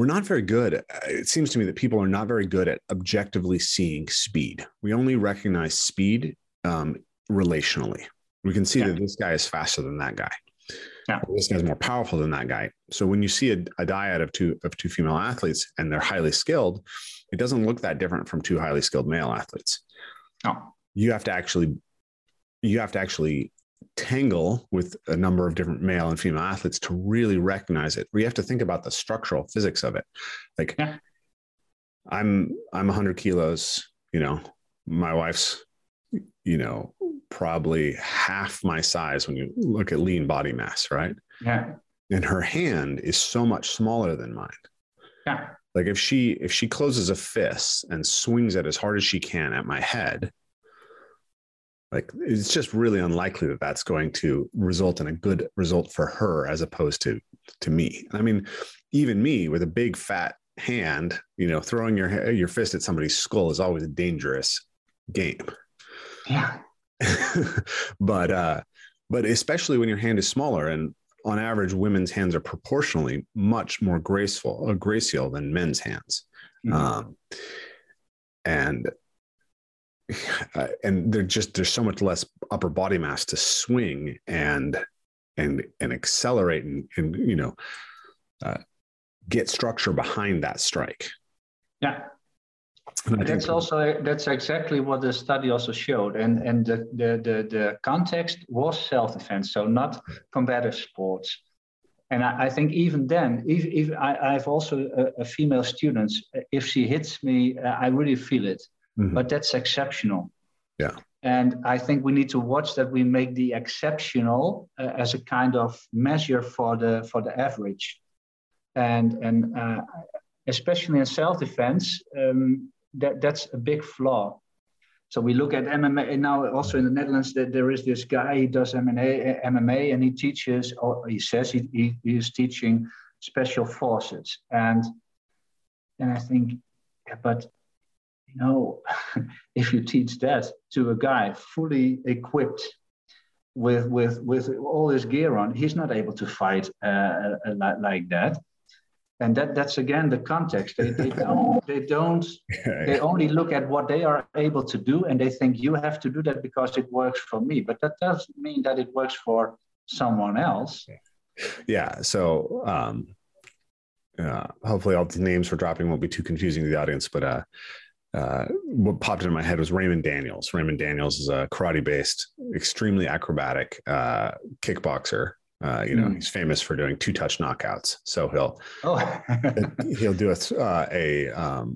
not very good. It seems to me that people are not very good at objectively seeing speed. We only recognize speed relationally. We can see that this guy is faster than that guy. Yeah. This guy's more powerful than that guy. So when you see a dyad of two female athletes and they're highly skilled, it doesn't look that different from two highly skilled male athletes. No. You have to actually tangle with a number of different male and female athletes to really recognize it. We have to think about the structural physics of it. Like I'm 100 kilos, you know, my wife's, you know, probably half my size when you look at lean body mass, right? Yeah. And her hand is so much smaller than mine. Yeah. Like if she closes a fist and swings it as hard as she can at my head, like it's just really unlikely that that's going to result in a good result for her as opposed to me. And I mean, even me with a big fat hand, you know, throwing your fist at somebody's skull is always a dangerous game. Yeah. But especially when your hand is smaller, and on average, women's hands are proportionally much more graceful than men's hands. Mm-hmm. And there's so much less upper body mass to swing and accelerate and you know, get structure behind that strike. Yeah. That's exactly what the study also showed, and the context was self-defense, so not combative sports. And I think even then, if I've also a female student, if she hits me, I really feel it. Mm-hmm. But that's exceptional. Yeah. And I think we need to watch that we make the exceptional as a kind of measure for the average, and especially in self-defense, that's a big flaw. So we look at MMA, and now also in the Netherlands, that there is this guy, he does MMA, and he teaches, or he says he is teaching special forces. And I think, but you know, if you teach that to a guy fully equipped with all his gear on, he's not able to fight like that. And that's again the context. They only look at what they are able to do, and they think you have to do that because it works for me. But that doesn't mean that it works for someone else. Yeah. So hopefully all the names we're dropping won't be too confusing to the audience. But what popped into my head was Raymond Daniels. Raymond Daniels is a karate-based, extremely acrobatic kickboxer. You know, he's famous for doing two-touch knockouts. So he'll he'll do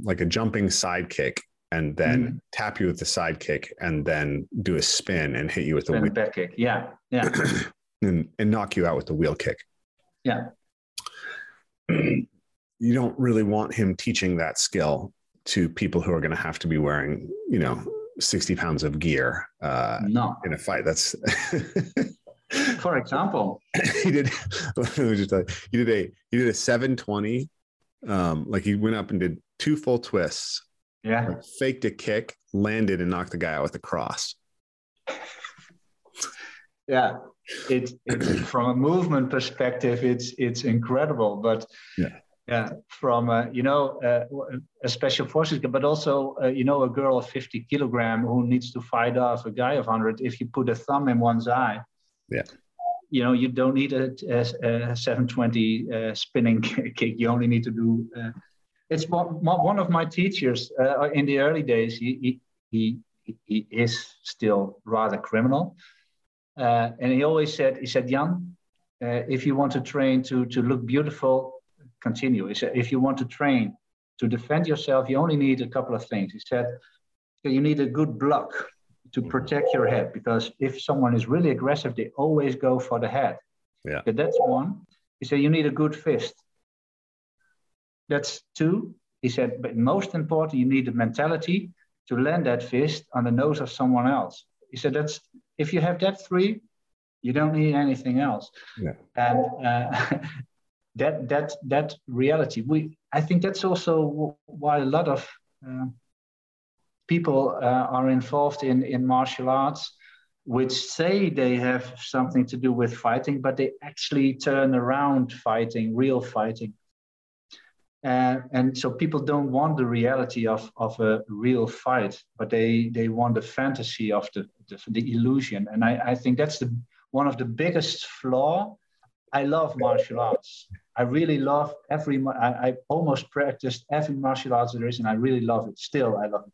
a jumping side kick and then tap you with the side kick and then do a spin and hit you with the back kick. Yeah, yeah, and knock you out with the wheel kick. Yeah, you don't really want him teaching that skill to people who are going to have to be wearing, you know, 60 pounds of gear in a fight. That's for example, he did a 720. Like he went up and did two full twists. Yeah. Like faked a kick, landed and knocked the guy out with a cross. Yeah. It's from a movement perspective, it's incredible, but yeah, from, a special forces, but also, a girl of 50 kilogram who needs to fight off a guy of 100. If you put a thumb in one's eye, you don't need a 720 spinning kick. You only need to do, it's one of my teachers in the early days, he is still rather criminal. And he always said, Jan, if you want to train to look beautiful, continue. He said, if you want to train to defend yourself, you only need a couple of things. He said, you need a good block to protect your head, because if someone is really aggressive, they always go for the head. Yeah. But that's one. He said, you need a good fist. That's two. He said, but most important, you need the mentality to land that fist on the nose of someone else. He said, that's, if you have that three, you don't need anything else. Yeah. And, that reality. I think that's also why a lot of people are involved in martial arts, which say they have something to do with fighting, but they actually turn around fighting, real fighting. And so people don't want the reality of a real fight, but they want the fantasy of the illusion. And I think that's one of the biggest flaws. I love martial arts. I really love I almost practiced every martial arts there is, and I really love it. Still, I love it.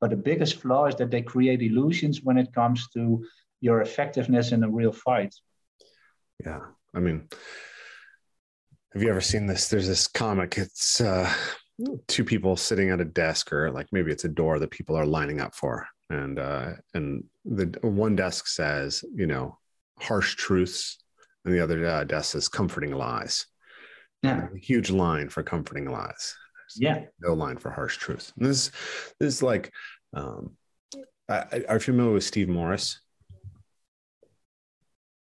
But the biggest flaw is that they create illusions when it comes to your effectiveness in a real fight. Yeah. I mean, have you ever seen this? There's this comic. It's two people sitting at a desk, or like maybe it's a door that people are lining up for. And the one desk says, harsh truths. And the other desk says comforting lies. Yeah. A huge line for comforting lies. There's no line for harsh truth. And this is like, are you familiar with Steve Morris?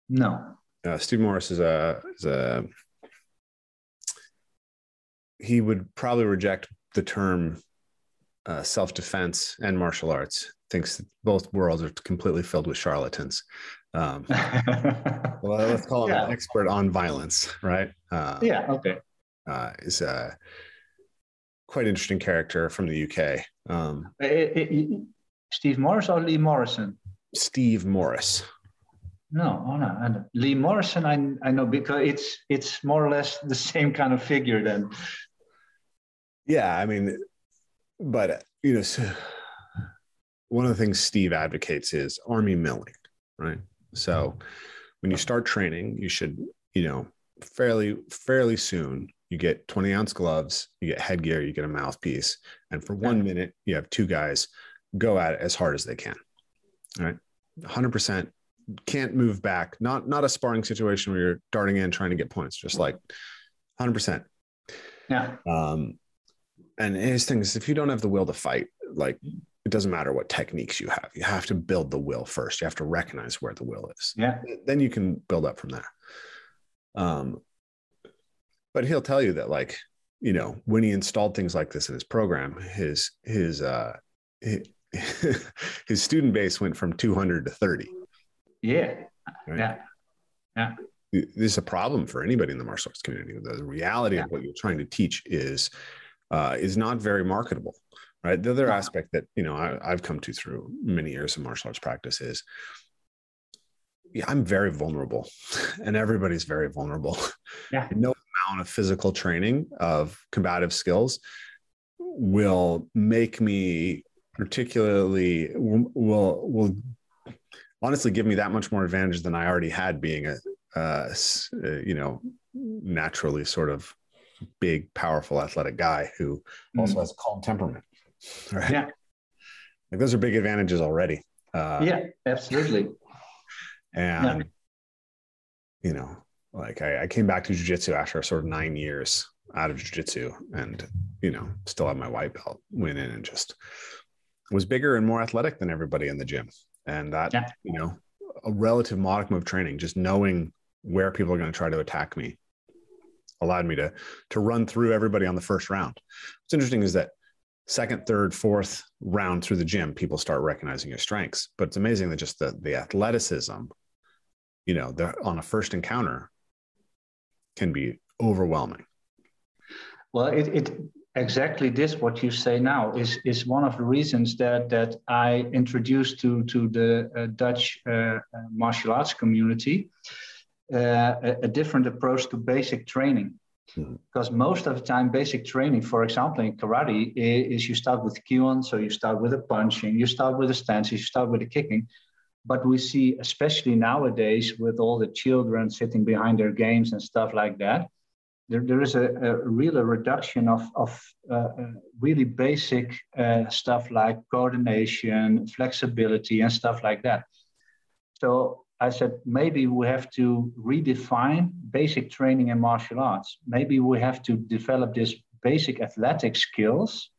No. Steve Morris he would probably reject the term self-defense and martial arts. Thinks that both worlds are completely filled with charlatans. Well, let's call him an expert on violence, right? Okay. Is a quite interesting character from the UK. Steve Morris or Lee Morrison? Steve Morris. No. Lee Morrison, I know, because it's more or less the same kind of figure then. Yeah, I mean, but, so one of the things Steve advocates is army milling, right? So when you start training, you should, fairly soon you get 20 ounce gloves, you get headgear, you get a mouthpiece. And for 1 minute, you have two guys go at it as hard as they can. All right. 100% can't move back. Not a sparring situation where you're darting in, trying to get points, just like 100%. Yeah. And his thing is, if you don't have the will to fight, like, it doesn't matter what techniques you have. You have to build the will first. You have to recognize where the will is. Yeah. Then you can build up from there. But he'll tell you that, like, when he installed things like this in his program, his student base went from 200 to 30. Yeah. Right? Yeah. Yeah. This is a problem for anybody in the martial arts community. The reality of what you're trying to teach is not very marketable. Right. The other aspect that, I've come to through many years of martial arts practice is, I'm very vulnerable, and everybody's very vulnerable. Yeah. No amount of physical training of combative skills will make me particularly, will honestly give me that much more advantage than I already had being a naturally sort of big, powerful, athletic guy who also has a calm temperament. Right? Yeah. Like those are big advantages already. Yeah, absolutely. And, I came back to jiu-jitsu after sort of 9 years out of jiu-jitsu and, still had my white belt, went in and just was bigger and more athletic than everybody in the gym. And that, a relative modicum of training, just knowing where people are going to try to attack me, allowed me to run through everybody on the first round. What's interesting is that second, third, fourth round through the gym, people start recognizing your strengths. But it's amazing that just the athleticism, on a first encounter can be overwhelming. Well, it exactly this, what you say now is one of the reasons that I introduced to the Dutch martial arts community, a different approach to basic training. Because most of the time, basic training, for example, in karate, is you start with kion, so you start with a punching, you start with a stance, you start with a kicking. But we see, especially nowadays, with all the children sitting behind their games and stuff like that, there is a real reduction of really basic stuff like coordination, flexibility, and stuff like that. So I said, maybe we have to redefine basic training in martial arts. Maybe we have to develop this basic athletic skills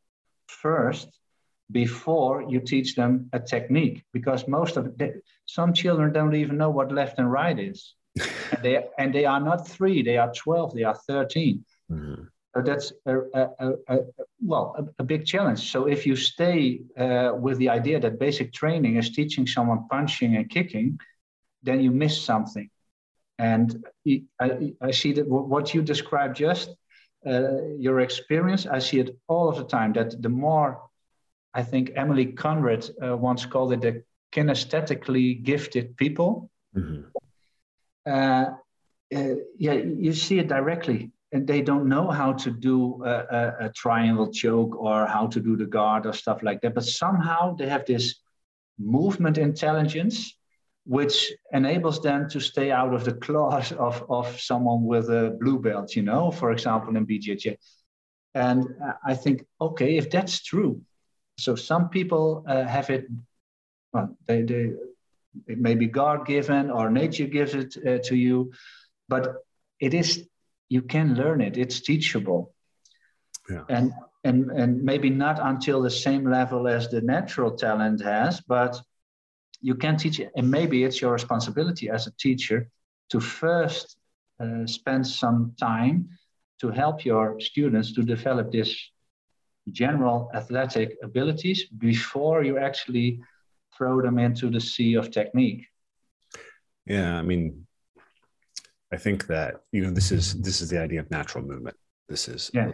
first before you teach them a technique, because some children don't even know what left and right is. and they are not 3, they are 12, they are 13. Mm-hmm. So that's a big challenge. So if you stay with the idea that basic training is teaching someone punching and kicking, then you miss something. And I see that what you described, just your experience, I see it all of the time, that the more, I think Emily Conrad once called it the kinesthetically gifted people. Mm-hmm. You see it directly. And they don't know how to do a triangle choke or how to do the guard or stuff like that. But somehow they have this movement intelligence which enables them to stay out of the claws of someone with a blue belt, for example, in BJJ. And I think, okay, if that's true, so some people have it, well, they it may be God given or nature gives it to you, but it is, you can learn it, it's teachable. Yeah. And maybe not until the same level as the natural talent has, but you can teach it, and maybe it's your responsibility as a teacher to first spend some time to help your students to develop this general athletic abilities before you actually throw them into the sea of technique. Yeah, I mean, I think that, this is the idea of natural movement. This is, yeah.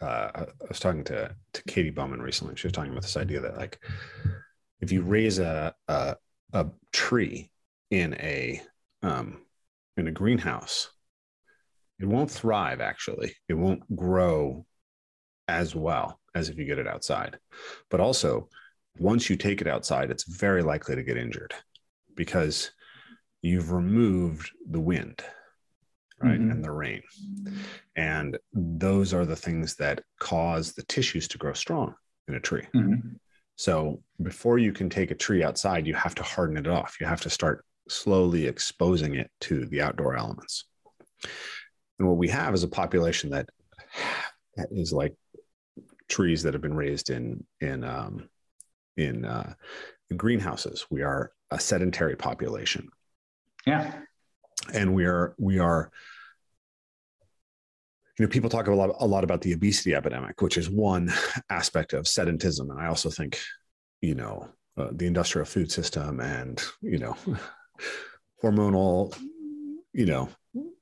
I was talking to Katie Bowman recently. She was talking about this idea that, like, if you raise a tree in a greenhouse, it won't thrive. Actually, it won't grow as well as if you get it outside. But also, once you take it outside, it's very likely to get injured because you've removed the wind, right? Mm-hmm. And the rain. And those are the things that cause the tissues to grow strong in a tree. Mm-hmm. So before you can take a tree outside, you have to harden it off. You have to start slowly exposing it to the outdoor elements. And what we have is a population that is like trees that have been raised in greenhouses. We are a sedentary population. Yeah. And we are, people talk a lot about the obesity epidemic, which is one aspect of sedentism. And I also think, the industrial food system and, hormonal,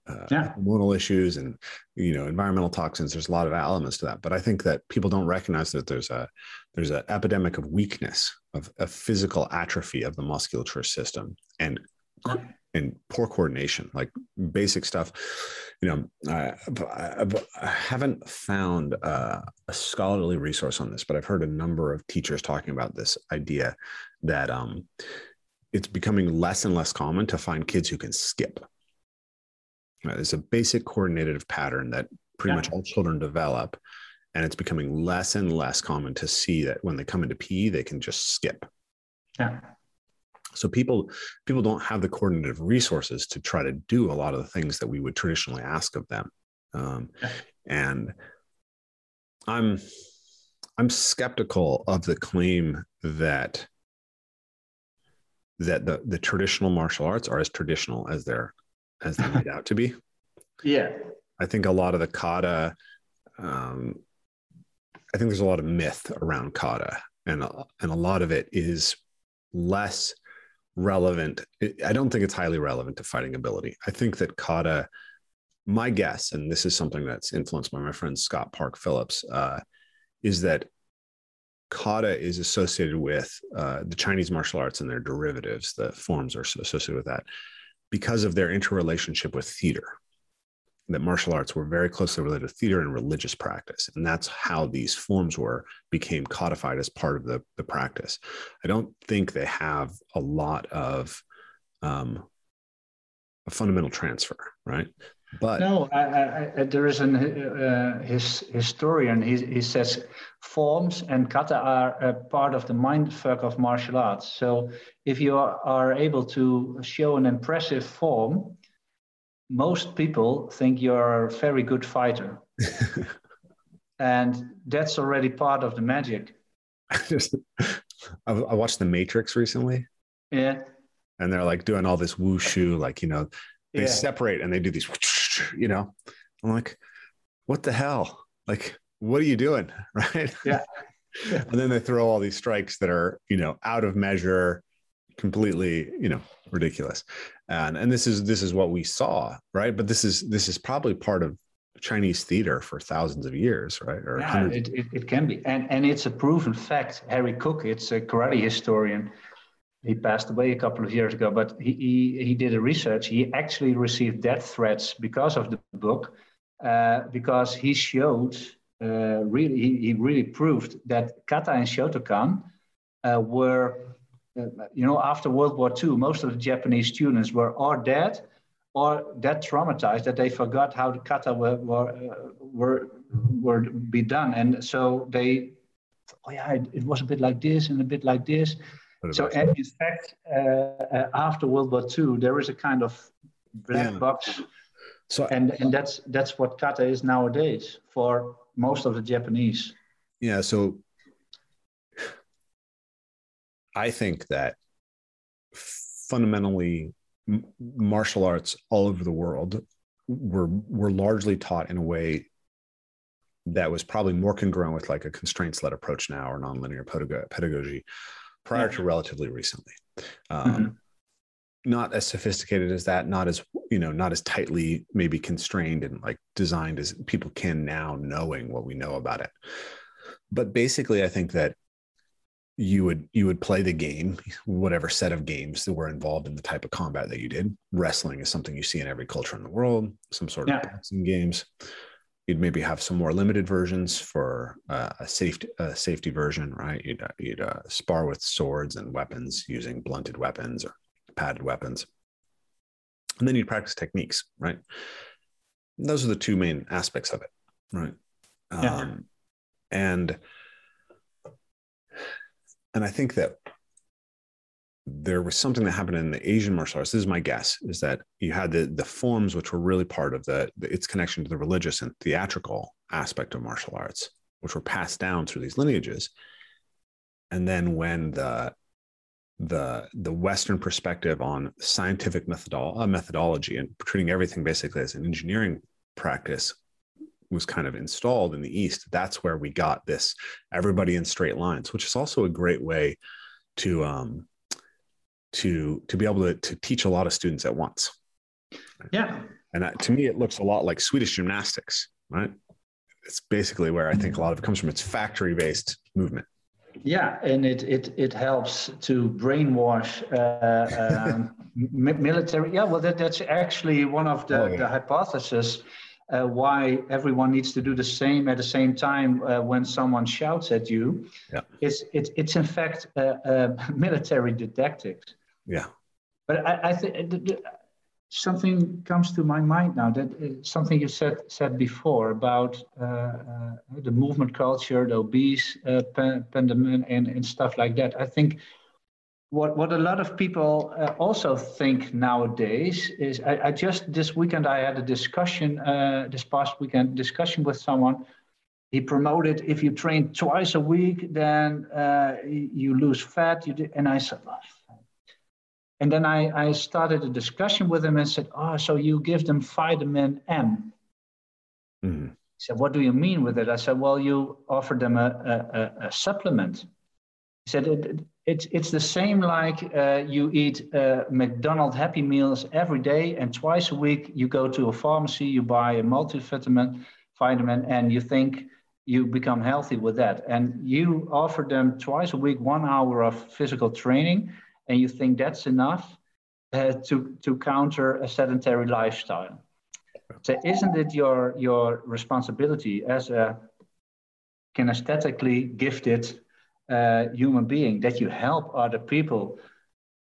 hormonal issues and, environmental toxins. There's a lot of elements to that, but I think that people don't recognize that there's an epidemic of weakness, of physical atrophy of the musculature system and and poor coordination, like basic stuff. You know, I haven't found a scholarly resource on this, but I've heard a number of teachers talking about this idea that it's becoming less and less common to find kids who can skip. You know, there's a basic coordinative pattern that pretty much all children develop, and it's becoming less and less common to see that when they come into PE, they can just skip. Yeah. So people don't have the coordinative resources to try to do a lot of the things that we would traditionally ask of them. And I'm skeptical of the claim that the traditional martial arts are as traditional as they're made out to be. Yeah. I think a lot of the kata, I think there's a lot of myth around kata, and a lot of it is less relevant. I don't think it's highly relevant to fighting ability. I think that kata, my guess, and this is something that's influenced by my friend Scott Park Phillips, is that kata is associated with the Chinese martial arts and their derivatives. The forms are associated with that because of their interrelationship with theater, that martial arts were very closely related to theater and religious practice. And that's how these forms became codified as part of the practice. I don't think they have a lot of a fundamental transfer, right? But no, there is an historian, he says forms and kata are a part of the mindfuck of martial arts. So if you are able to show an impressive form, most people think you're a very good fighter. And that's already part of the magic. I watched The Matrix recently. Yeah. And they're like doing all this wushu, like, you know, they separate and they do these, you know, I'm like, what the hell? Like, what are you doing? Right. Yeah. And then they throw all these strikes that are, you know, out of measure, completely, you know, ridiculous. And this is what we saw, right? But this is probably part of Chinese theater for thousands of years, right? Or it can be. And it's a proven fact. Harry Cook, it's a karate historian. He passed away a couple of years ago, but he did a research. He actually received death threats because of the book, because he showed, really proved that kata and Shotokan were... you know, after World War II, most of the Japanese students were or dead or that traumatized that they forgot how the kata were be done. And so they, it was a bit like this and a bit like this. So and in fact, after World War II, there is a kind of black box. So, and that's what kata is nowadays for most of the Japanese. Yeah, so... I think that fundamentally martial arts all over the world were largely taught in a way that was probably more congruent with like a constraints-led approach now or nonlinear pedagogy prior to relatively recently. Not as sophisticated as that, not as, you know, not as tightly maybe constrained and like designed as people can now, knowing what we know about it. But basically, I think that you would play the game, whatever set of games that were involved in the type of combat that you did. Wrestling is something you see in every culture in the world, some sort of boxing games. You'd maybe have some more limited versions for a safety version, right? You'd spar with swords and weapons using blunted weapons or padded weapons. And then you'd practice techniques, right? And those are the two main aspects of it, right? And I think that there was something that happened in the Asian martial arts. This is my guess, is that you had the forms, which were really part of its connection to the religious and theatrical aspect of martial arts, which were passed down through these lineages. And then when the Western perspective on scientific methodology and treating everything basically as an engineering practice was kind of installed in the East, that's where we got this everybody in straight lines, which is also a great way to be able to teach a lot of students at once. Yeah. And that, to me, it looks a lot like Swedish gymnastics, right? It's basically where I think a lot of it comes from. It's factory-based movement. Yeah, and it helps to brainwash military. Yeah, well, that's actually one of the hypotheses why everyone needs to do the same at the same time when someone shouts at you. Yeah. It's in fact military didactics. Yeah. But I think something comes to my mind now, that something you said before about the movement culture, the obese pandemic and stuff like that. I think what a lot of people also think nowadays is, I just this weekend I had a discussion, with someone. He promoted, if you train twice a week, then you lose fat. And I said, oh. And then I started a discussion with him and said, oh, so you give them vitamin M. Mm-hmm. He said, what do you mean with it? I said, well, you offer them a supplement. He said, it's the same like you eat McDonald's Happy Meals every day, and twice a week you go to a pharmacy, you buy a multivitamin, and you think you become healthy with that. And you offer them twice a week 1 hour of physical training, and you think that's enough to counter a sedentary lifestyle. So isn't it your responsibility as a kinesthetically gifted human being that you help other people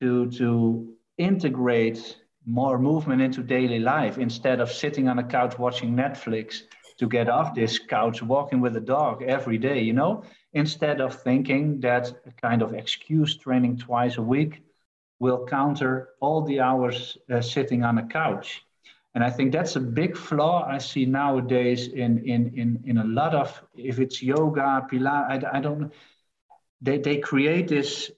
to integrate more movement into daily life, instead of sitting on a couch watching Netflix, to get off this couch walking with a dog every day, you know, instead of thinking that a kind of excuse training twice a week will counter all the hours sitting on a couch. And I think that's a big flaw I see nowadays in a lot of, if it's yoga, Pilates, I don't know. They create this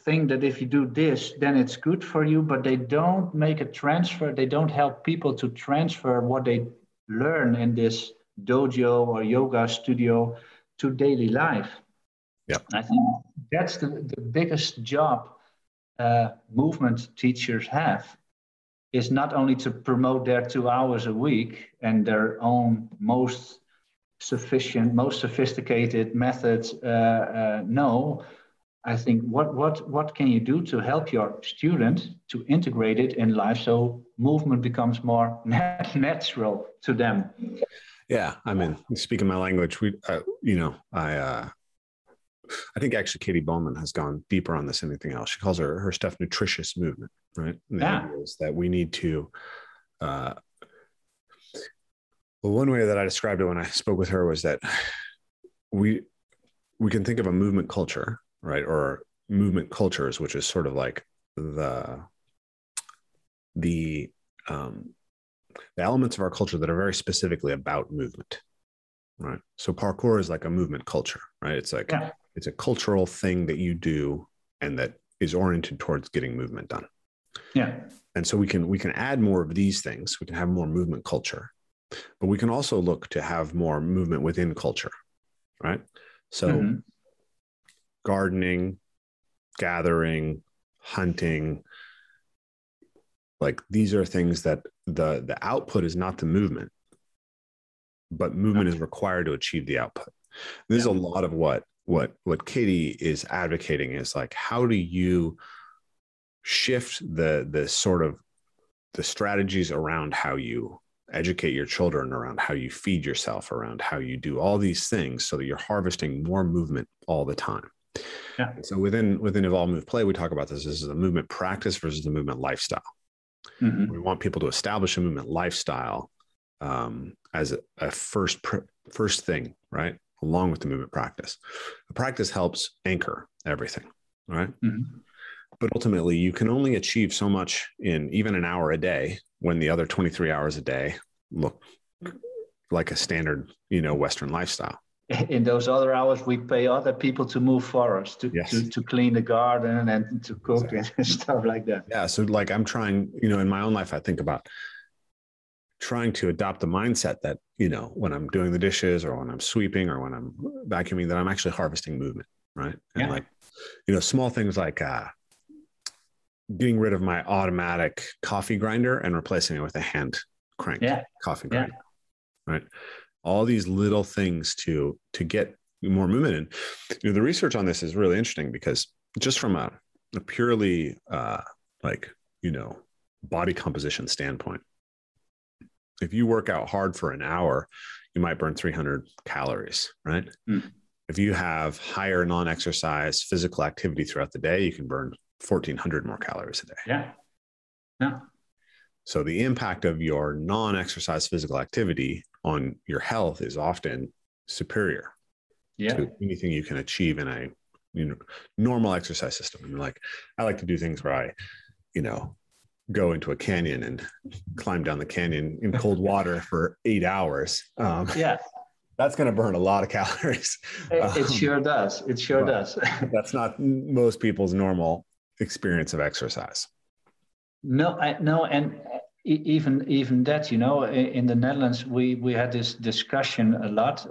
thing that if you do this, then it's good for you, but they don't make a transfer. They don't help people to transfer what they learn in this dojo or yoga studio to daily life. Yeah, I think that's the biggest job movement teachers have, is not only to promote their 2 hours a week and their own most sufficient, most sophisticated methods. No, I think what can you do to help your student to integrate it in life so movement becomes more natural to them? Yeah, I mean, speaking my language, I think actually Katie Bowman has gone deeper on this than anything else. She calls her stuff nutritious movement, right? And the idea is that we need to, well, one way that I described it when I spoke with her was that we can think of a movement culture, right? Or movement cultures, which is sort of like the elements of our culture that are very specifically about movement, right? So parkour is like a movement culture, right? It's like, it's a cultural thing that you do and that is oriented towards getting movement done. Yeah. And so we can add more of these things. We can have more movement culture, but we can also look to have more movement within culture, right? So gardening, gathering, hunting, like these are things that the output is not the movement, but movement is required to achieve the output. This is a lot of what Katie is advocating, is like, how do you shift the sort of the strategies around how you educate your children, around how you feed yourself, around how you do all these things so that you're harvesting more movement all the time. Yeah. So within Evolve Move Play, we talk about this is a movement practice versus the movement lifestyle. Mm-hmm. We want people to establish a movement lifestyle as a first thing, right? Along with the movement practice. The practice helps anchor everything, right? Mm-hmm. But ultimately, you can only achieve so much in even an hour a day when the other 23 hours a day look like a standard, Western lifestyle. In those other hours, we pay other people to move for us, to clean the garden and to cook and stuff like that. Yeah. So like I'm trying, in my own life, I think about trying to adopt the mindset that, when I'm doing the dishes or when I'm sweeping or when I'm vacuuming, that I'm actually harvesting movement. Right. And like, small things like, getting rid of my automatic coffee grinder and replacing it with a hand crank coffee grinder, right? All these little things to get more movement in. You know, the research on this is really interesting because just from a purely like, you know, body composition standpoint, if you work out hard for an hour, you might burn 300 calories, right? Mm. If you have higher non-exercise physical activity throughout the day, you can burn 1,400 more calories a day. Yeah. Yeah. So the impact of your non-exercise physical activity on your health is often superior to anything you can achieve in a, you know, normal exercise system. And like, I like to do things where I, you know, go into a canyon and climb down the canyon in cold water for 8 hours. That's going to burn a lot of calories. It sure does. It sure does. That's not most people's normal experience of exercise. No, no. And even that, you know, in the Netherlands, we had this discussion a lot.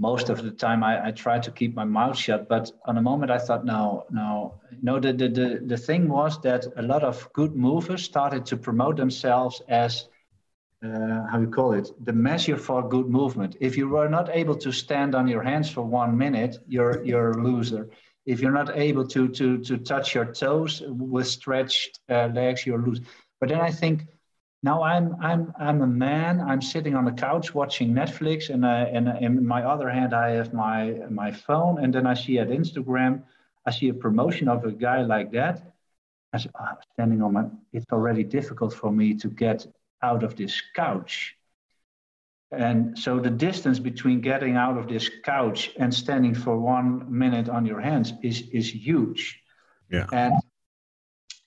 Most of the time I tried to keep my mouth shut, but on a moment I thought, no, the thing was that a lot of good movers started to promote themselves as, how you call it, the measure for good movement. If you were not able to stand on your hands for 1 minute, you're a loser. If you're not able to touch your toes with stretched legs, you're loose. But then I think, now I'm a man. I'm sitting on the couch watching Netflix, and in my other hand I have my phone, and then I see at Instagram, I see a promotion of a guy like that. I say, standing on my, it's already difficult for me to get out of this couch. And so the distance between getting out of this couch and standing for 1 minute on your hands is huge. Yeah.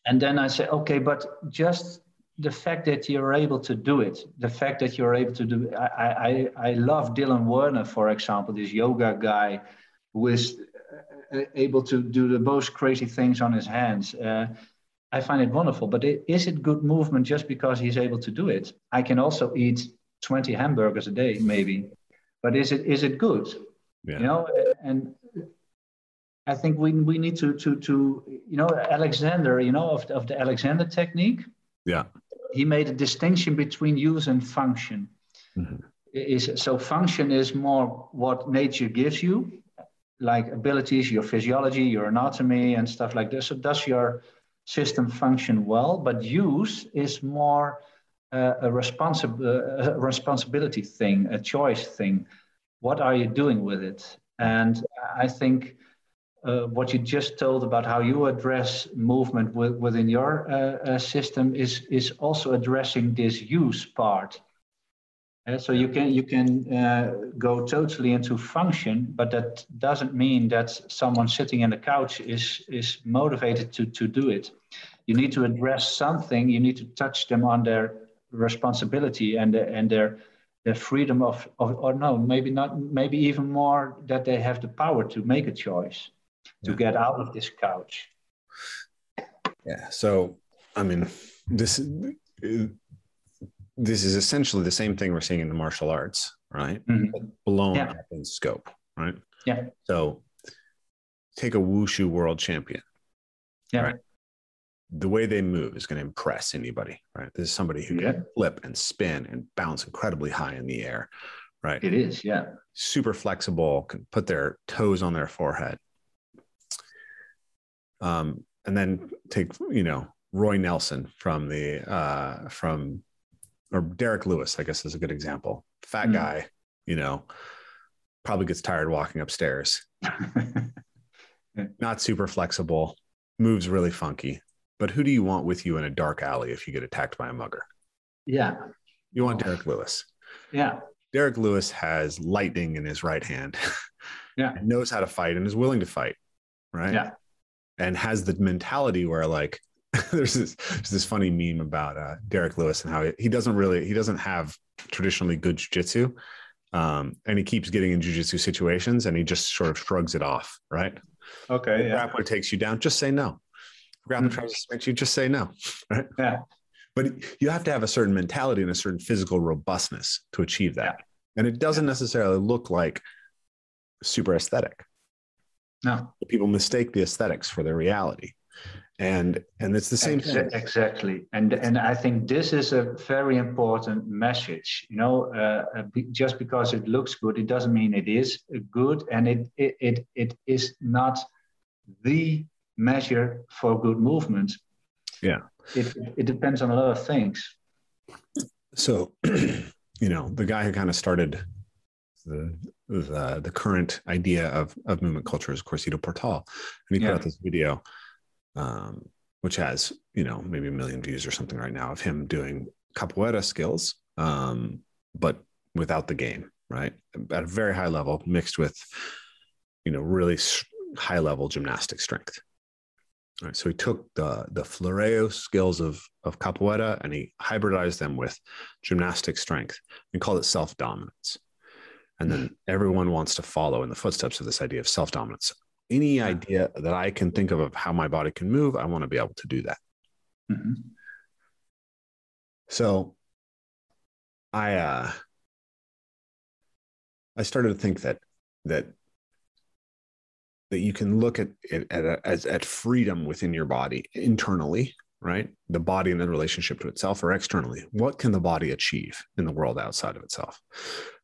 And then I say, okay, but just the fact that you're able to do it, the fact that you're able to do it. I love Dylan Werner, for example, this yoga guy who is able to do the most crazy things on his hands. I find it wonderful, but is it good movement just because he's able to do it? I can also eat 20 hamburgers a day, maybe, but is it good? Yeah. You know, and I think we need to you know, Alexander, you know, of the Alexander technique. Yeah, he made a distinction between use and function. Mm-hmm. So function is more what nature gives you, like abilities, your physiology, your anatomy, and stuff like this. So does your system function well? But use is more a responsibility thing, a choice thing. What are you doing with it? And I think what you just told about how you address movement within your system is also addressing this use part. So you can go totally into function, but that doesn't mean that someone sitting in the couch is motivated to do it. You need to address something. You need to touch them on their responsibility and their freedom of or no, maybe not, maybe even more that they have the power to make a choice to get out of this couch. Yeah. So, I mean, this is essentially the same thing we're seeing in the martial arts, right? Mm-hmm. Blown up in scope, right? Yeah. So take a wushu world champion, right? The way they move is going to impress anybody, right? This is somebody who can flip and spin and bounce incredibly high in the air, right? It is, yeah. Super flexible, can put their toes on their forehead. And then take, you know, Roy Nelson or Derek Lewis, I guess, is a good example. Fat guy, you know, probably gets tired walking upstairs. Not super flexible, moves really funky. But who do you want with you in a dark alley if you get attacked by a mugger? Yeah. You want Derek Lewis. Yeah. Derek Lewis has lightning in his right hand. Yeah. Knows how to fight and is willing to fight, right? Yeah. And has the mentality where, like, there's this funny meme about Derek Lewis and how he doesn't have traditionally good jiu-jitsu, and he keeps getting in jiu-jitsu situations and he just sort of shrugs it off, right? Okay. Yeah. Grappler takes you down, just say no. Grappler tries to make you, just say no, right? Yeah. But you have to have a certain mentality and a certain physical robustness to achieve that, and it doesn't necessarily look like super aesthetic. No, people mistake the aesthetics for their reality. And it's the same thing. Exactly. And I think this is a very important message. You know, just because it looks good, it doesn't mean it is good. And it is not the measure for good movement. Yeah. It depends on a lot of things. So, you know, the guy who kind of started the current idea of movement culture is Corsito Portal. And he put out this video, which has, you know, maybe 1 million views or something right now, of him doing capoeira skills, but without the game, right? At a very high level, mixed with, you know, really high level gymnastic strength. All right, so he took the floreo skills of capoeira and he hybridized them with gymnastic strength and called it self-dominance. And then everyone wants to follow in the footsteps of this idea of self-dominance. Any idea that I can think of how my body can move, I want to be able to do that. Mm-hmm. So I started to think that you can look at it as freedom within your body internally, right? The body and the relationship to itself, or externally. What can the body achieve in the world outside of itself?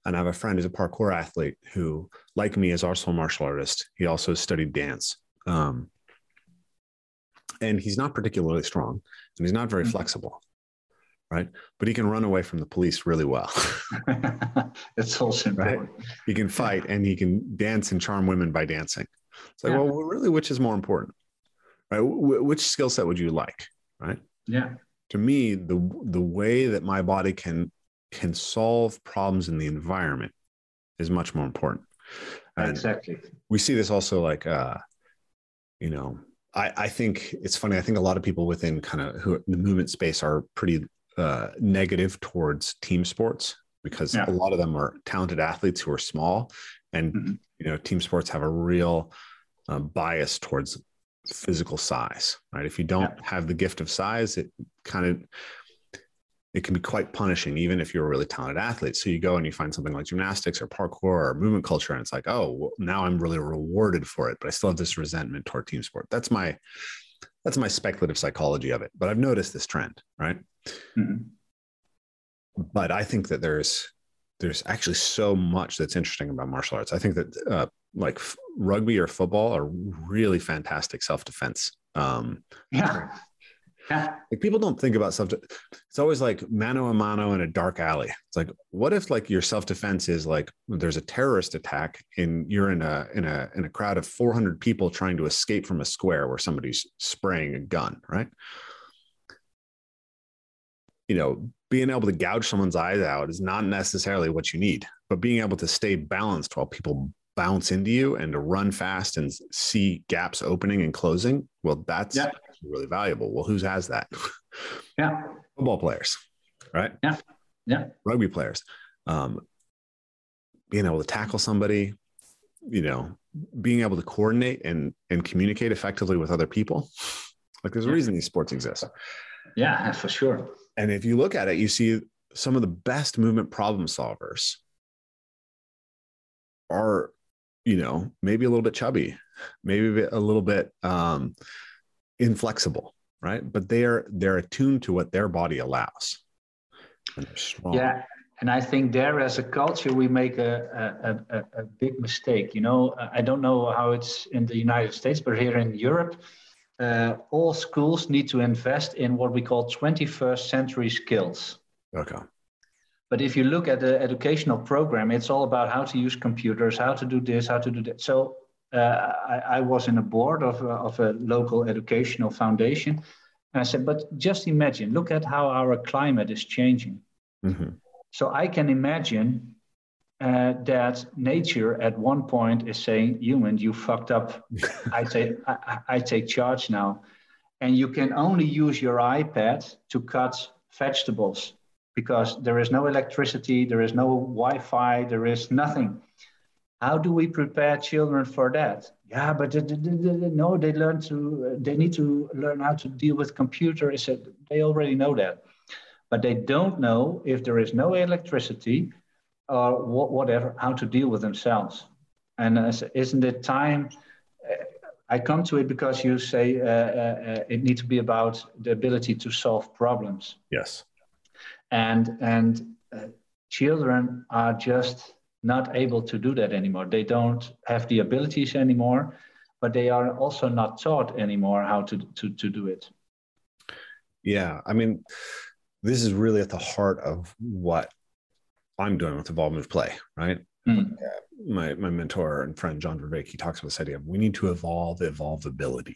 And I have a friend who's a parkour athlete who, like me, is also a martial artist. He also studied dance. And he's not particularly strong and he's not very flexible, right? But he can run away from the police really well. That's also important. Right? He can fight and he can dance and charm women by dancing. It's like, well, really, which is more important, right? Which skill set would you like, right? Yeah. To me, the way that my body can solve problems in the environment is much more important. And exactly. We see this also, like, you know, I think it's funny. I think a lot of people within kind of who the movement space are pretty negative towards team sports, because a lot of them are talented athletes who are small, and you know, team sports have a real bias towards physical size, right? If you don't have the gift of size, it can be quite punishing, even if you're a really talented athlete. So you go and you find something like gymnastics or parkour or movement culture, and it's like, oh, well, now I'm really rewarded for it, but I still have this resentment toward team sport. That's my speculative psychology of it, but I've noticed this trend, right? Mm-hmm. But I think that there's actually so much that's interesting about martial arts. I think that like rugby or football are really fantastic self-defense. Like, people don't think about it's always like mano a mano in a dark alley. It's like, what if, like, your self-defense is like, there's a terrorist attack and you're in a crowd of 400 people trying to escape from a square where somebody's spraying a gun, right? You know, being able to gouge someone's eyes out is not necessarily what you need, but being able to stay balanced while people bounce into you and to run fast and see gaps opening and closing. Well, that's really valuable. Well, who has that? Yeah. Football players, right? Yeah. Yeah. Rugby players, being able to tackle somebody, you know, being able to coordinate and communicate effectively with other people. Like, there's a reason these sports exist. Yeah, for sure. And if you look at it, you see some of the best movement problem solvers are, you know, maybe a little bit chubby, maybe a little bit inflexible, right? But they're attuned to what their body allows. And yeah, and I think there, as a culture, we make a big mistake. You know, I don't know how it's in the United States, but here in Europe, all schools need to invest in what we call 21st century skills. Okay. But if you look at the educational program, it's all about how to use computers, how to do this, how to do that. So I was in a board of a local educational foundation. And I said, but just imagine, look at how our climate is changing. Mm-hmm. So I can imagine that nature at one point is saying, human, you fucked up. I take charge now. And you can only use your iPad to cut vegetables, because there is no electricity, there is no Wi-Fi, there is nothing. How do we prepare children for that? Yeah, but no, they need to learn how to deal with computers. They already know that, but they don't know, if there is no electricity or whatever, how to deal with themselves. And isn't it time? I come to it because you say it needs to be about the ability to solve problems. Yes. And children are just not able to do that anymore. They don't have the abilities anymore, but they are also not taught anymore how to do it. Yeah, I mean, this is really at the heart of what I'm doing with Evolve Move Play, right? Mm. My mentor and friend, John Vervaeke, talks about this idea of we need to evolve evolvability,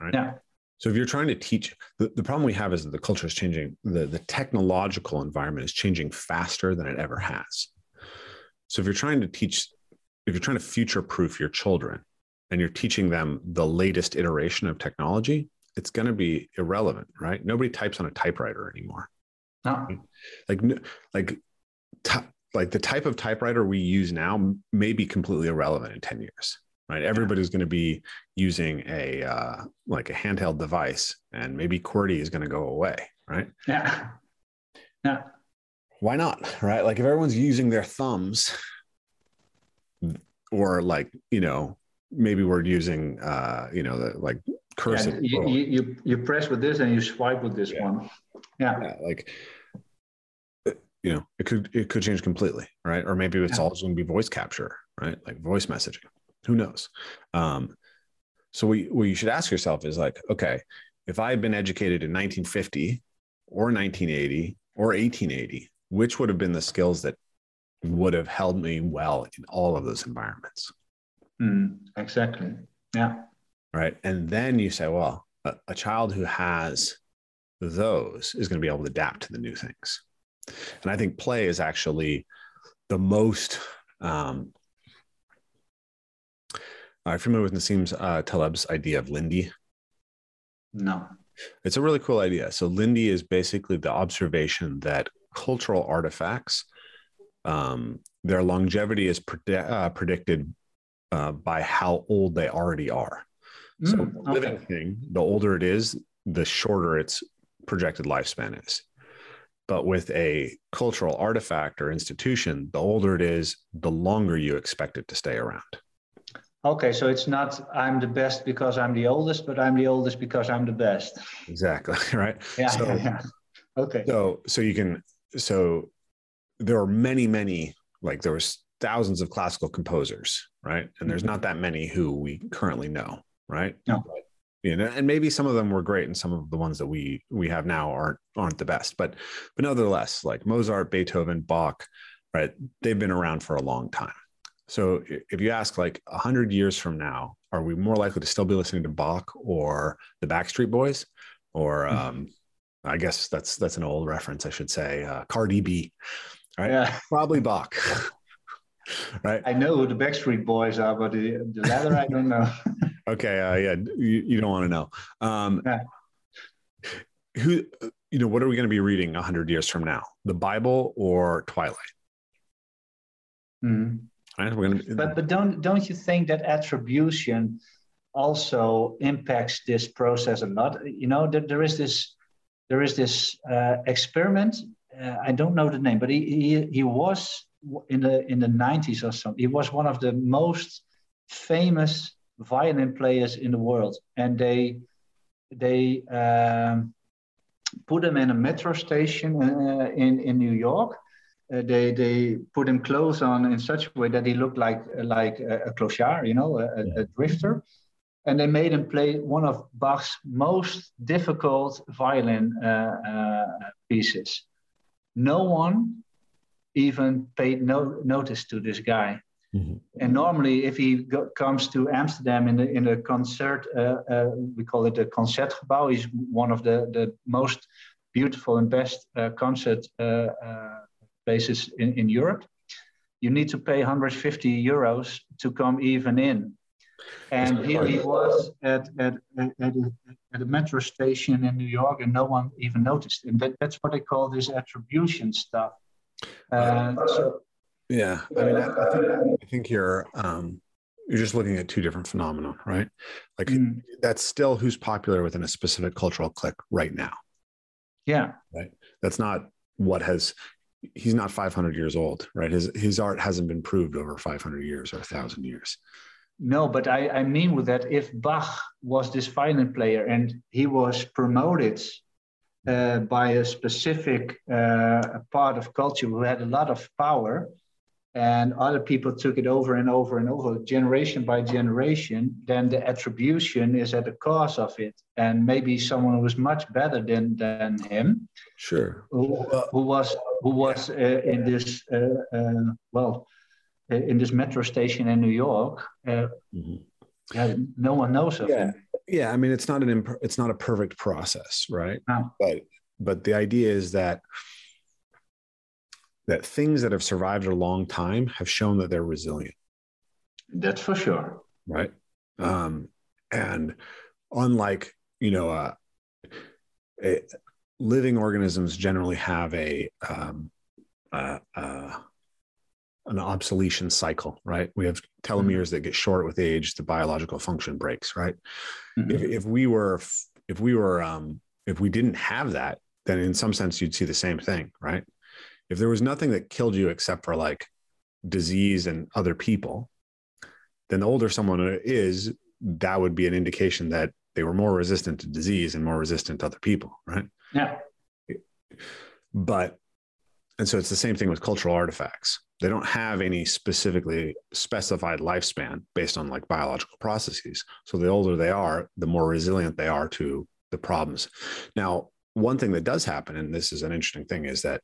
right? Yeah. So if you're trying to teach, the problem we have is that the culture is changing. The technological environment is changing faster than it ever has. So if you're trying to teach, if you're trying to future-proof your children and you're teaching them the latest iteration of technology, it's going to be irrelevant, right? Nobody types on a typewriter anymore. No. Like the type of typewriter we use now may be completely irrelevant in 10 years. Right. Everybody's going to be using a handheld device, and maybe QWERTY is going to go away. Right. Yeah. Yeah. Why not? Right. Like if everyone's using their thumbs, or like, you know, maybe we're using, cursive. Yeah, you press with this and you swipe with this one. Yeah. Yeah. Like, you know, it could change completely. Right. Or maybe it's all going to be voice capture, right? Like voice messaging. Who knows? So what you should ask yourself is like, okay, if I had been educated in 1950 or 1980 or 1880, which would have been the skills that would have held me well in all of those environments? Mm, exactly. Yeah. Right. And then you say, well, a child who has those is going to be able to adapt to the new things. And I think play is actually the most... Are you familiar with Nassim Taleb's idea of Lindy? No. It's a really cool idea. So Lindy is basically the observation that cultural artifacts, their longevity is predicted by how old they already are. So the living thing, the older it is, the shorter its projected lifespan is. But with a cultural artifact or institution, the older it is, the longer you expect it to stay around. Okay, so it's not I'm the best because I'm the oldest, but I'm the oldest because I'm the best. Exactly, right? Yeah, Okay. So there are many, like there was thousands of classical composers, right? And there's not that many who we currently know, right? No. But, you know, and maybe some of them were great and some of the ones that we have now aren't the best. But nevertheless, like Mozart, Beethoven, Bach, right? They've been around for a long time. So if you ask like 100 years from now, are we more likely to still be listening to Bach or the Backstreet Boys? Or I guess that's an old reference, I should say, Cardi B, right? Yeah. Probably Bach, right? I know who the Backstreet Boys are, but the latter I don't know. Okay, you don't want to know. Who, you know, what are we going to be reading 100 years from now? The Bible or Twilight? Mm-hmm. But don't you think that attribution also impacts this process a lot? You know, there is this experiment. I don't know the name, but he was in the 90s or something. He was one of the most famous violin players in the world, and they put him in a metro station in New York. They put him clothes on in such a way that he looked like a clochard, you know, a drifter. And they made him play one of Bach's most difficult violin pieces. No one even paid no notice to this guy. Mm-hmm. And normally, if he comes to Amsterdam in the concert, we call it the Concertgebouw, is one of the most beautiful and best concert places in Europe. You need to pay 150 euros to come even in. And here he was at a metro station in New York, and no one even noticed. And that's what they call this attribution stuff. Yeah, I mean, I think you're just looking at two different phenomena, right? Like that's still who's popular within a specific cultural clique right now. Yeah. Right. That's not what has... He's not 500 years old, right? His art hasn't been proved over 500 years or 1,000 years. No, but I mean with that, if Bach was this violin player and he was promoted by a specific part of culture who had a lot of power, and other people took it over and over and over, generation by generation, then the attribution is at the cause of it. And maybe someone who was much better than him, sure, who was in this in this metro station in New York, no one knows of him. Yeah, I mean, it's not it's not a perfect process, right? No. But the idea is that things that have survived a long time have shown that they're resilient. That's for sure. Right. And unlike, living organisms generally have an obsolescence cycle, right? We have telomeres that get short with age, the biological function breaks, right? Mm-hmm. If we didn't have that, then in some sense you'd see the same thing, right? If there was nothing that killed you except for like disease and other people, then the older someone is, that would be an indication that they were more resistant to disease and more resistant to other people, right? Yeah. And so it's the same thing with cultural artifacts. They don't have any specifically specified lifespan based on like biological processes. So the older they are, the more resilient they are to the problems. Now, one thing that does happen, and this is an interesting thing, is that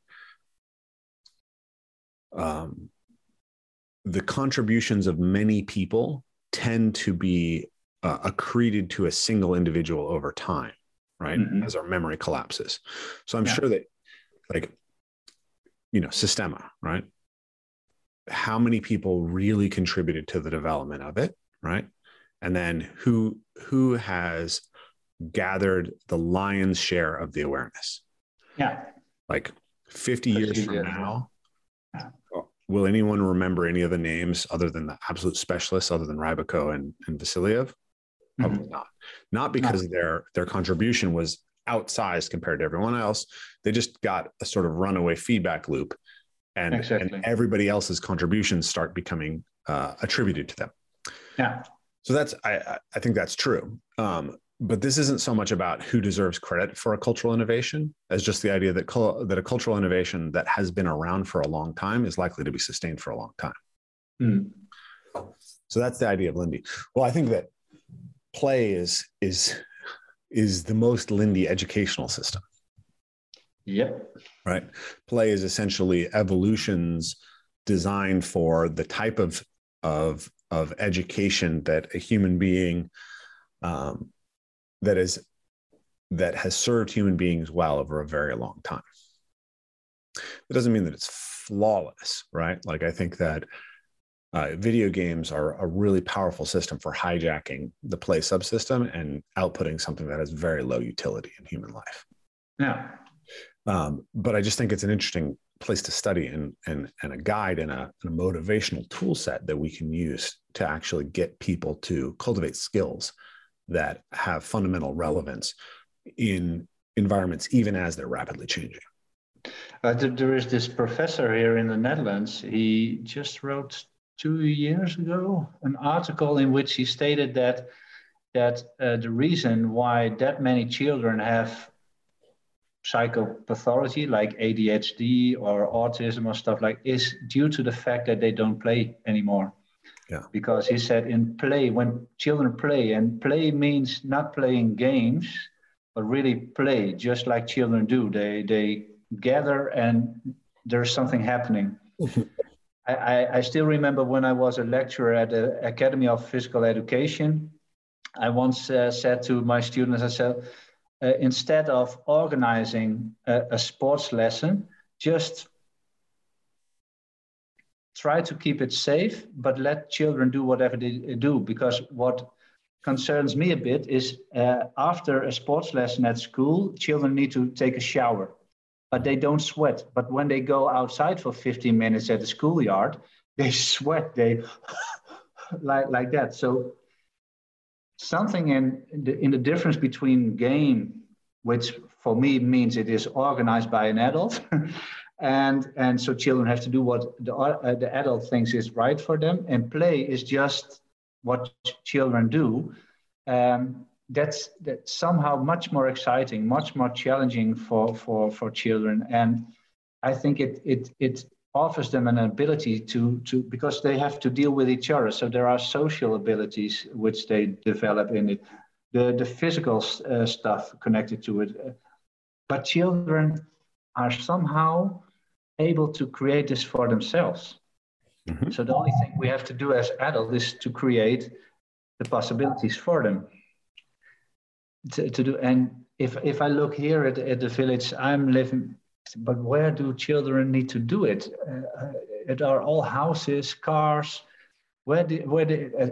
the contributions of many people tend to be accreted to a single individual over time, right? Mm-hmm. As our memory collapses. So I'm sure that, like, Sistema, right? How many people really contributed to the development of it, right? And then who has gathered the lion's share of the awareness? Yeah. Like 50 years from now, will anyone remember any of the names other than the absolute specialists, other than Ryabko and Vasiliev? Probably not. Not because their contribution was outsized compared to everyone else. They just got a sort of runaway feedback loop, and everybody else's contributions start becoming attributed to them. Yeah. So that's, I think that's true. But this isn't so much about who deserves credit for a cultural innovation as just the idea that that a cultural innovation that has been around for a long time is likely to be sustained for a long time. Mm. So that's the idea of Lindy. Well, I think that play is the most Lindy educational system. Yep. Right. Play is essentially evolutions designed for the type of education that a human being that has served human beings well over a very long time. That doesn't mean that it's flawless, right? Like, I think that video games are a really powerful system for hijacking the play subsystem and outputting something that has very low utility in human life. Yeah. But I just think it's an interesting place to study and a guide and a motivational tool set that we can use to actually get people to cultivate skills that have fundamental relevance in environments, even as they're rapidly changing. There is this professor here in the Netherlands. He just wrote 2 years ago an article in which he stated that the reason why that many children have psychopathology like ADHD or autism or stuff like is due to the fact that they don't play anymore. Yeah. Because he said in play, when children play, and play means not playing games, but really play, just like children do. They gather and there's something happening. I still remember when I was a lecturer at the Academy of Physical Education, I once said to my students, I said, instead of organizing a sports lesson, just try to keep it safe, but let children do whatever they do. Because what concerns me a bit is after a sports lesson at school, children need to take a shower, but they don't sweat. But when they go outside for 15 minutes at the schoolyard, they sweat, they like that. So something in the difference between game, which for me means it is organized by an adult, And so children have to do what the adult thinks is right for them, and play is just what children do, that's somehow much more exciting, much more challenging for children. And I think it offers them an ability to, because they have to deal with each other. So there are social abilities which they develop in it, the physical stuff connected to it. But children are somehow able to create this for themselves. Mm-hmm. So the only thing we have to do as adults is to create the possibilities for them to do. And if I look here at the village I'm living, but where do children need to do it? It are all houses, cars, where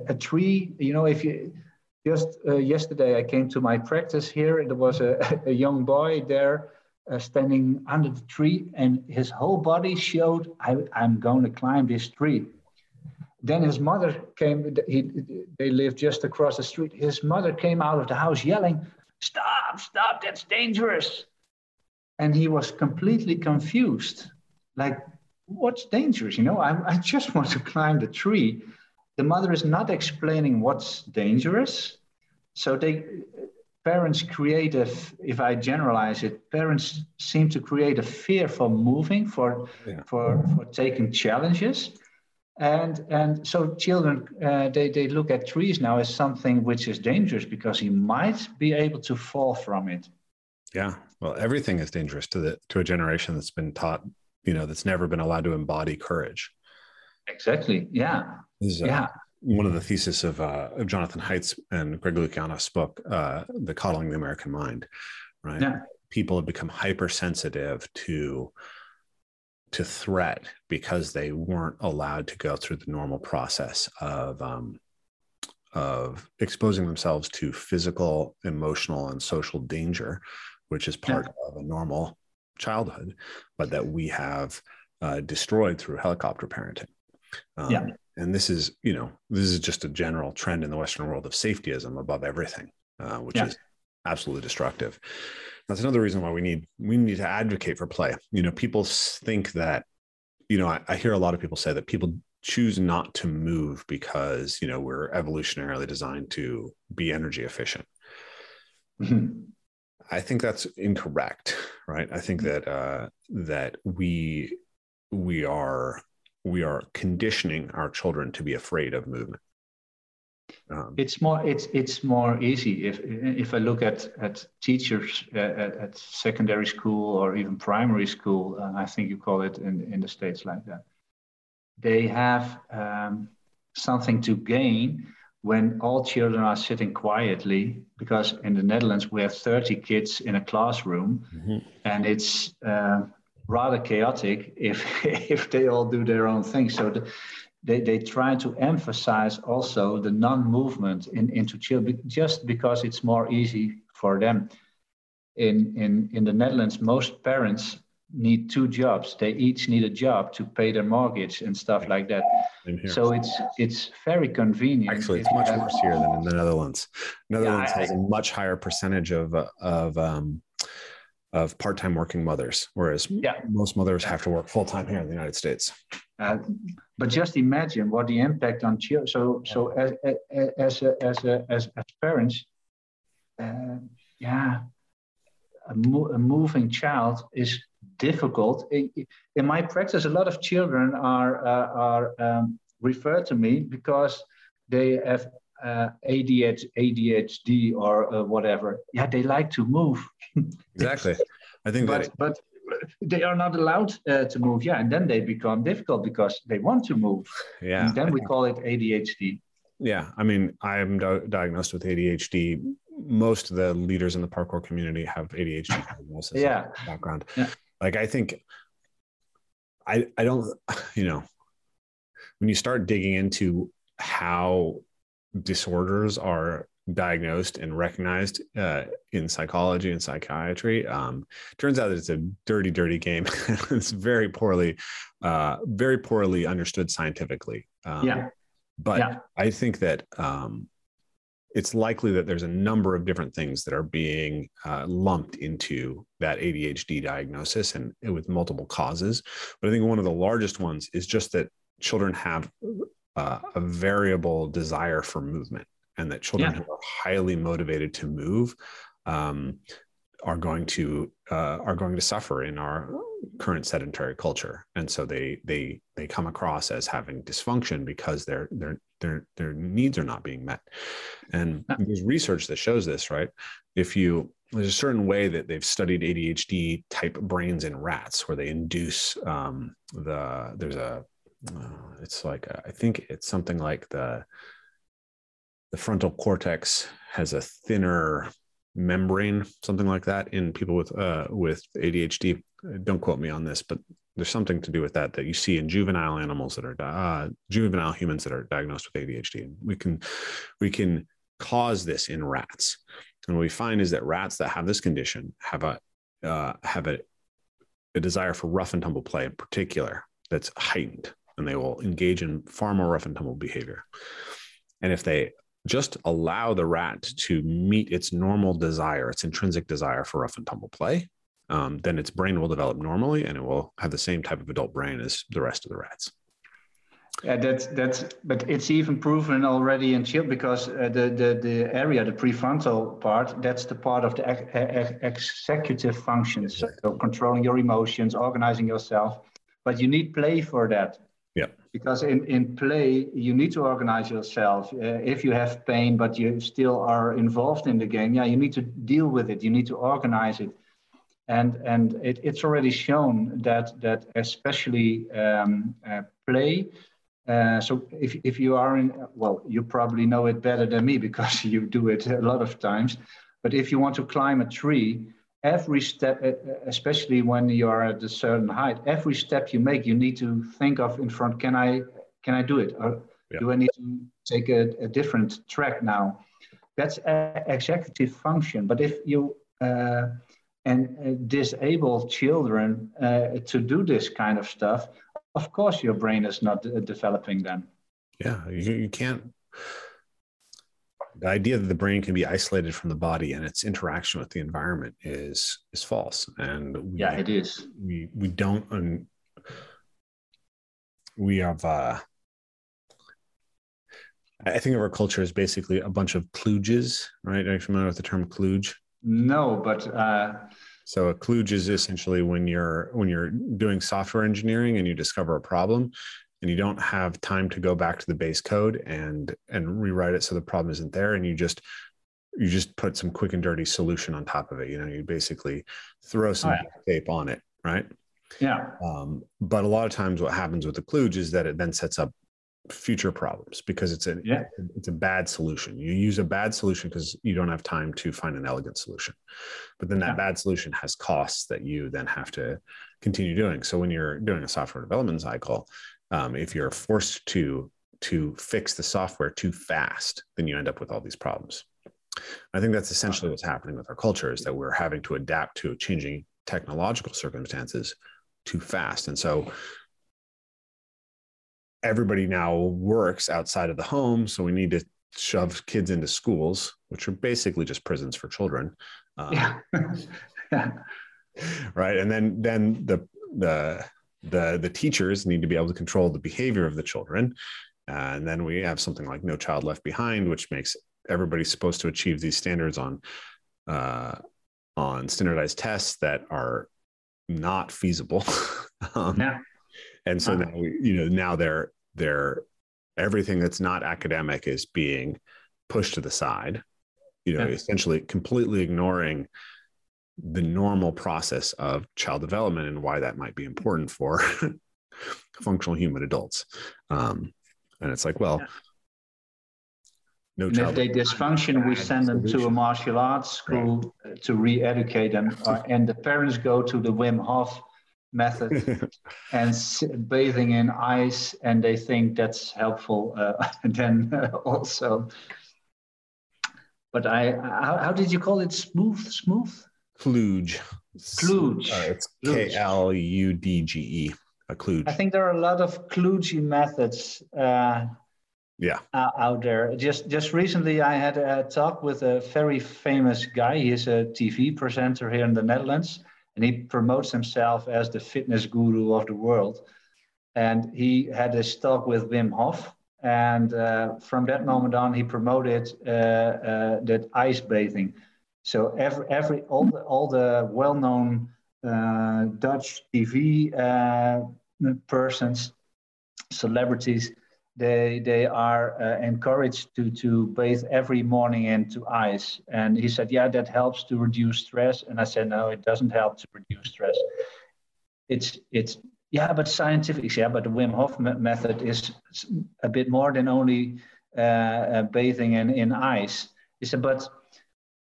a tree, you know, if you, just yesterday I came to my practice here and there was a young boy there standing under the tree and his whole body showed, I'm going to climb this tree. Then his mother came, they lived just across the street. His mother came out of the house yelling, stop, that's dangerous. And he was completely confused. Like, what's dangerous? You know, I just want to climb the tree. The mother is not explaining what's dangerous. So parents create if I generalize it, parents seem to create a fear for moving, for taking challenges. And so children, they look at trees now as something which is dangerous because he might be able to fall from it. Yeah. Well, everything is dangerous to a generation that's been taught, you know, that's never been allowed to embody courage. Exactly. Yeah. This is one of the theses of Jonathan Haidt's and Greg Lukianoff's book, The Coddling of the American Mind, right? Yeah. People have become hypersensitive to threat because they weren't allowed to go through the normal process of exposing themselves to physical, emotional, and social danger, which is part of a normal childhood, but that we have destroyed through helicopter parenting. And this is just a general trend in the Western world of safetyism above everything, which is absolutely destructive. That's another reason why we need to advocate for play. You know, people think that, you know, I hear a lot of people say that people choose not to move because, you know, we're evolutionarily designed to be energy efficient. Mm-hmm. I think that's incorrect, right? I think that that we are conditioning our children to be afraid of movement. It's more easy if I look at teachers at secondary school or even primary school. I think you call it in the States like that. They have something to gain when all children are sitting quietly, because in the Netherlands, we have 30 kids in a classroom, mm-hmm. and it's rather chaotic if they all do their own thing. So they try to emphasize also the non-movement into children, just because it's more easy for them. In the Netherlands, most parents need two jobs. They each need a job to pay their mortgage and stuff like that. So it's very convenient. Actually, it's much worse here than in the Netherlands. Netherlands has a much higher percentage of part-time working mothers, whereas most mothers have to work full-time here in the United States. But just imagine what the impact on children. So as parents, a moving child is difficult. In my practice, a lot of children are referred to me because they have ADHD or whatever. Yeah, they like to move. Exactly. I think but they are not allowed to move. Yeah, and then they become difficult because they want to move. Yeah. And then we call it ADHD. Yeah, I mean, I am diagnosed with ADHD. Most of the leaders in the parkour community have ADHD diagnosis background. Yeah. Like, I think I don't, you know, when you start digging into how disorders are diagnosed and recognized in psychology and psychiatry, turns out that it's a dirty, dirty game. It's very poorly understood scientifically. I think that it's likely that there's a number of different things that are being lumped into that ADHD diagnosis and with multiple causes. But I think one of the largest ones is just that children have a variable desire for movement, and that children who are highly motivated to move are going to suffer in our current sedentary culture. And so they come across as having dysfunction because their needs are not being met. And there's research that shows this, right? There's a certain way that they've studied ADHD type brains in rats, where they induce I think it's something like the frontal cortex has a thinner membrane, something like that, in people with ADHD. Don't quote me on this, but there's something to do with that you see in juvenile animals that are juvenile humans that are diagnosed with ADHD. We can cause this in rats. And what we find is that rats that have this condition have a desire for rough and tumble play in particular that's heightened, and they will engage in far more rough and tumble behavior. And if they just allow the rat to meet its normal desire, its intrinsic desire for rough and tumble play, then its brain will develop normally, and it will have the same type of adult brain as the rest of the rats. Yeah, but it's even proven already in children, because the area, the prefrontal part, that's the part of the executive functions. Exactly. So controlling your emotions, organizing yourself, but you need play for that. Yeah. Because in play, you need to organize yourself. If you have pain, but you still are involved in the game, you need to deal with it. You need to organize it. And it's already shown that especially play. So if you are you probably know it better than me because you do it a lot of times. But if you want to climb a tree, every step, especially when you are at a certain height, every step you make, you need to think of in front, can I do it? Or do I need to take a different track now? That's executive function. But if you disable children to do this kind of stuff, of course your brain is not developing then. Yeah, you can't. The idea that the brain can be isolated from the body and its interaction with the environment is false. And it is. We don't. We have. I think of our culture as basically a bunch of kludges, right? Are you familiar with the term kludge? No, but. So a kludge is essentially when you're doing software engineering and you discover a problem, and you don't have time to go back to the base code and rewrite it so the problem isn't there, and you just put some quick and dirty solution on top of it. You basically throw some tape on it, right? Yeah. But a lot of times, what happens with the kludge is that it then sets up future problems because it's a bad solution. You use a bad solution because you don't have time to find an elegant solution. But then that bad solution has costs that you then have to continue doing. So when you're doing a software development cycle, if you're forced to fix the software too fast, then you end up with all these problems. I think that's essentially what's happening with our culture, is that we're having to adapt to changing technological circumstances too fast. And so everybody now works outside of the home. So we need to shove kids into schools, which are basically just prisons for children. Right. And then the teachers need to be able to control the behavior of the children. And then we have something like No Child Left Behind, which makes everybody supposed to achieve these standards on standardized tests that are not feasible. And so now they're everything that's not academic is being pushed to the side, essentially completely ignoring the normal process of child development and why that might be important for functional human adults. And it's like, no child. If they dysfunction, we send them to a martial arts school to re-educate them. And the parents go to the Wim Hof method and bathing in ice, and they think that's helpful also. But how did you call it? Smooth? Kludge. Kludge. It's Kludge. A kludge. I think there are a lot of kludgy methods out there. Just recently, I had a talk with a very famous guy. He is a TV presenter here in the Netherlands, and he promotes himself as the fitness guru of the world. And he had this talk with Wim Hof, And from that moment on, he promoted that ice bathing. So all the well-known Dutch TV persons, celebrities, they are encouraged to bathe every morning into ice. And he said, yeah, that helps to reduce stress. And I said, no, it doesn't help to reduce stress. It's yeah, but scientific, yeah, but the Wim Hof method is a bit more than only bathing in ice. He said, but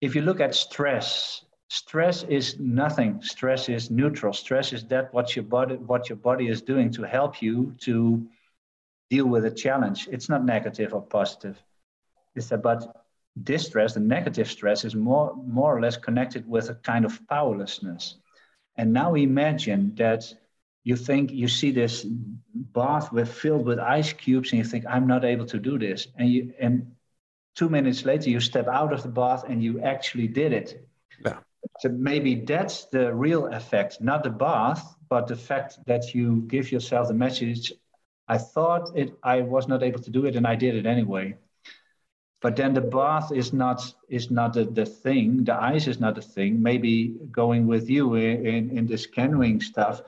if you look at stress, stress is nothing. Stress is neutral. Stress is that what your body is doing to help you to deal with a challenge. It's not negative or positive. It's about this stress, the negative stress, is more or less connected with a kind of powerlessness. And now imagine that you think you see this bath filled with ice cubes, and you think, I'm not able to do this. And 2 minutes later, you step out of the bath and you actually did it. Yeah. So maybe that's the real effect, not the bath, but the fact that you give yourself the message, I thought it, I was not able to do it, and I did it anyway. But then the bath is not the thing. The ice is not the thing. Maybe going with you in this canoeing stuff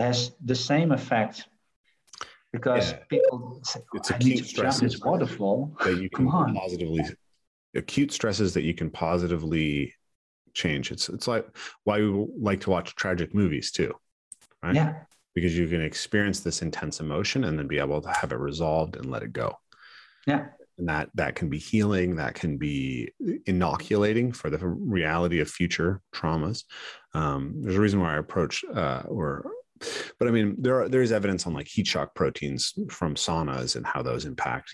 has the same effect, because people say, it's acute stress. It's waterfall that you can positively acute stresses that you can positively change. It's like why we like to watch tragic movies too, right? Yeah, because you can experience this intense emotion and then be able to have it resolved and let it go. Yeah. And that can be healing, that can be inoculating for the reality of future traumas. There's a reason why I approach, but I mean, there is evidence on like heat shock proteins from saunas and how those impact,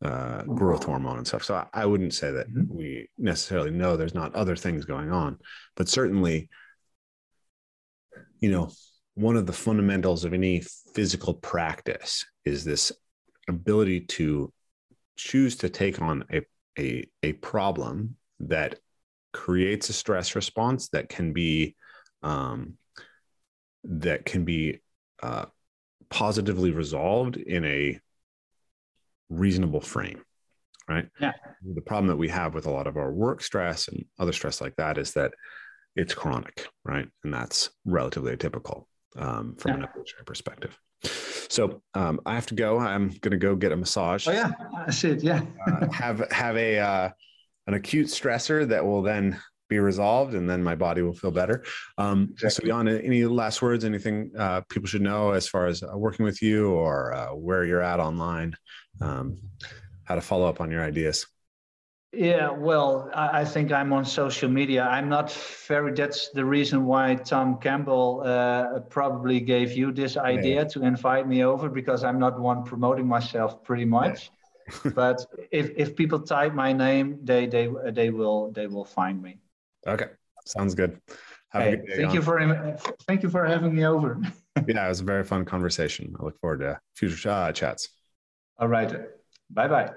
growth hormone and stuff. So I wouldn't say that we necessarily know there's not other things going on, but certainly, one of the fundamentals of any physical practice is this ability to choose to take on a problem that creates a stress response that can be positively resolved in a reasonable frame, right? Yeah. The problem that we have with a lot of our work stress and other stress like that is that it's chronic, right? And that's relatively atypical from an evolutionary perspective. So I have to go. I'm going to go get a massage. Oh yeah, I see it. Yeah. have an acute stressor that will then be resolved, and then my body will feel better. Exactly. So Jan, any last words, anything people should know as far as working with you or where you're at online, how to follow up on your ideas? Yeah, well, I think I'm on social media. That's the reason why Tom Campbell probably gave you this idea to invite me over, because I'm not one promoting myself pretty much. Yeah. But if people type my name, they will find me. Okay, sounds good. Have a good day. Thank you for having me over. Yeah, it was a very fun conversation. I look forward to future chats. All right, bye-bye.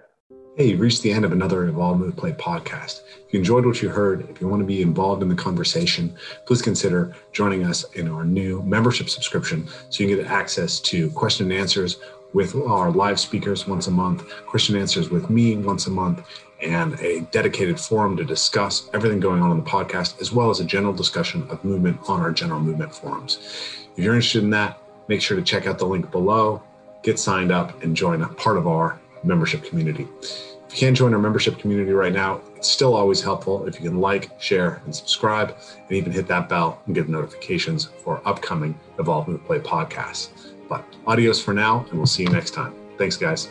Hey, you've reached the end of another Evolve Move Play podcast. If you enjoyed what you heard, if you want to be involved in the conversation, please consider joining us in our new membership subscription so you can get access to question and answers with our live speakers once a month, question and answers with me once a month, and a dedicated forum to discuss everything going on the podcast, as well as a general discussion of movement on our general movement forums. If you're interested in that, make sure to check out the link below, get signed up, and join a part of our membership community. If you can't join our membership community right now, it's still always helpful if you can like, share, and subscribe, and even hit that bell and get notifications for upcoming Evolve Move Play podcasts. But adios for now, and we'll see you next time. Thanks, guys.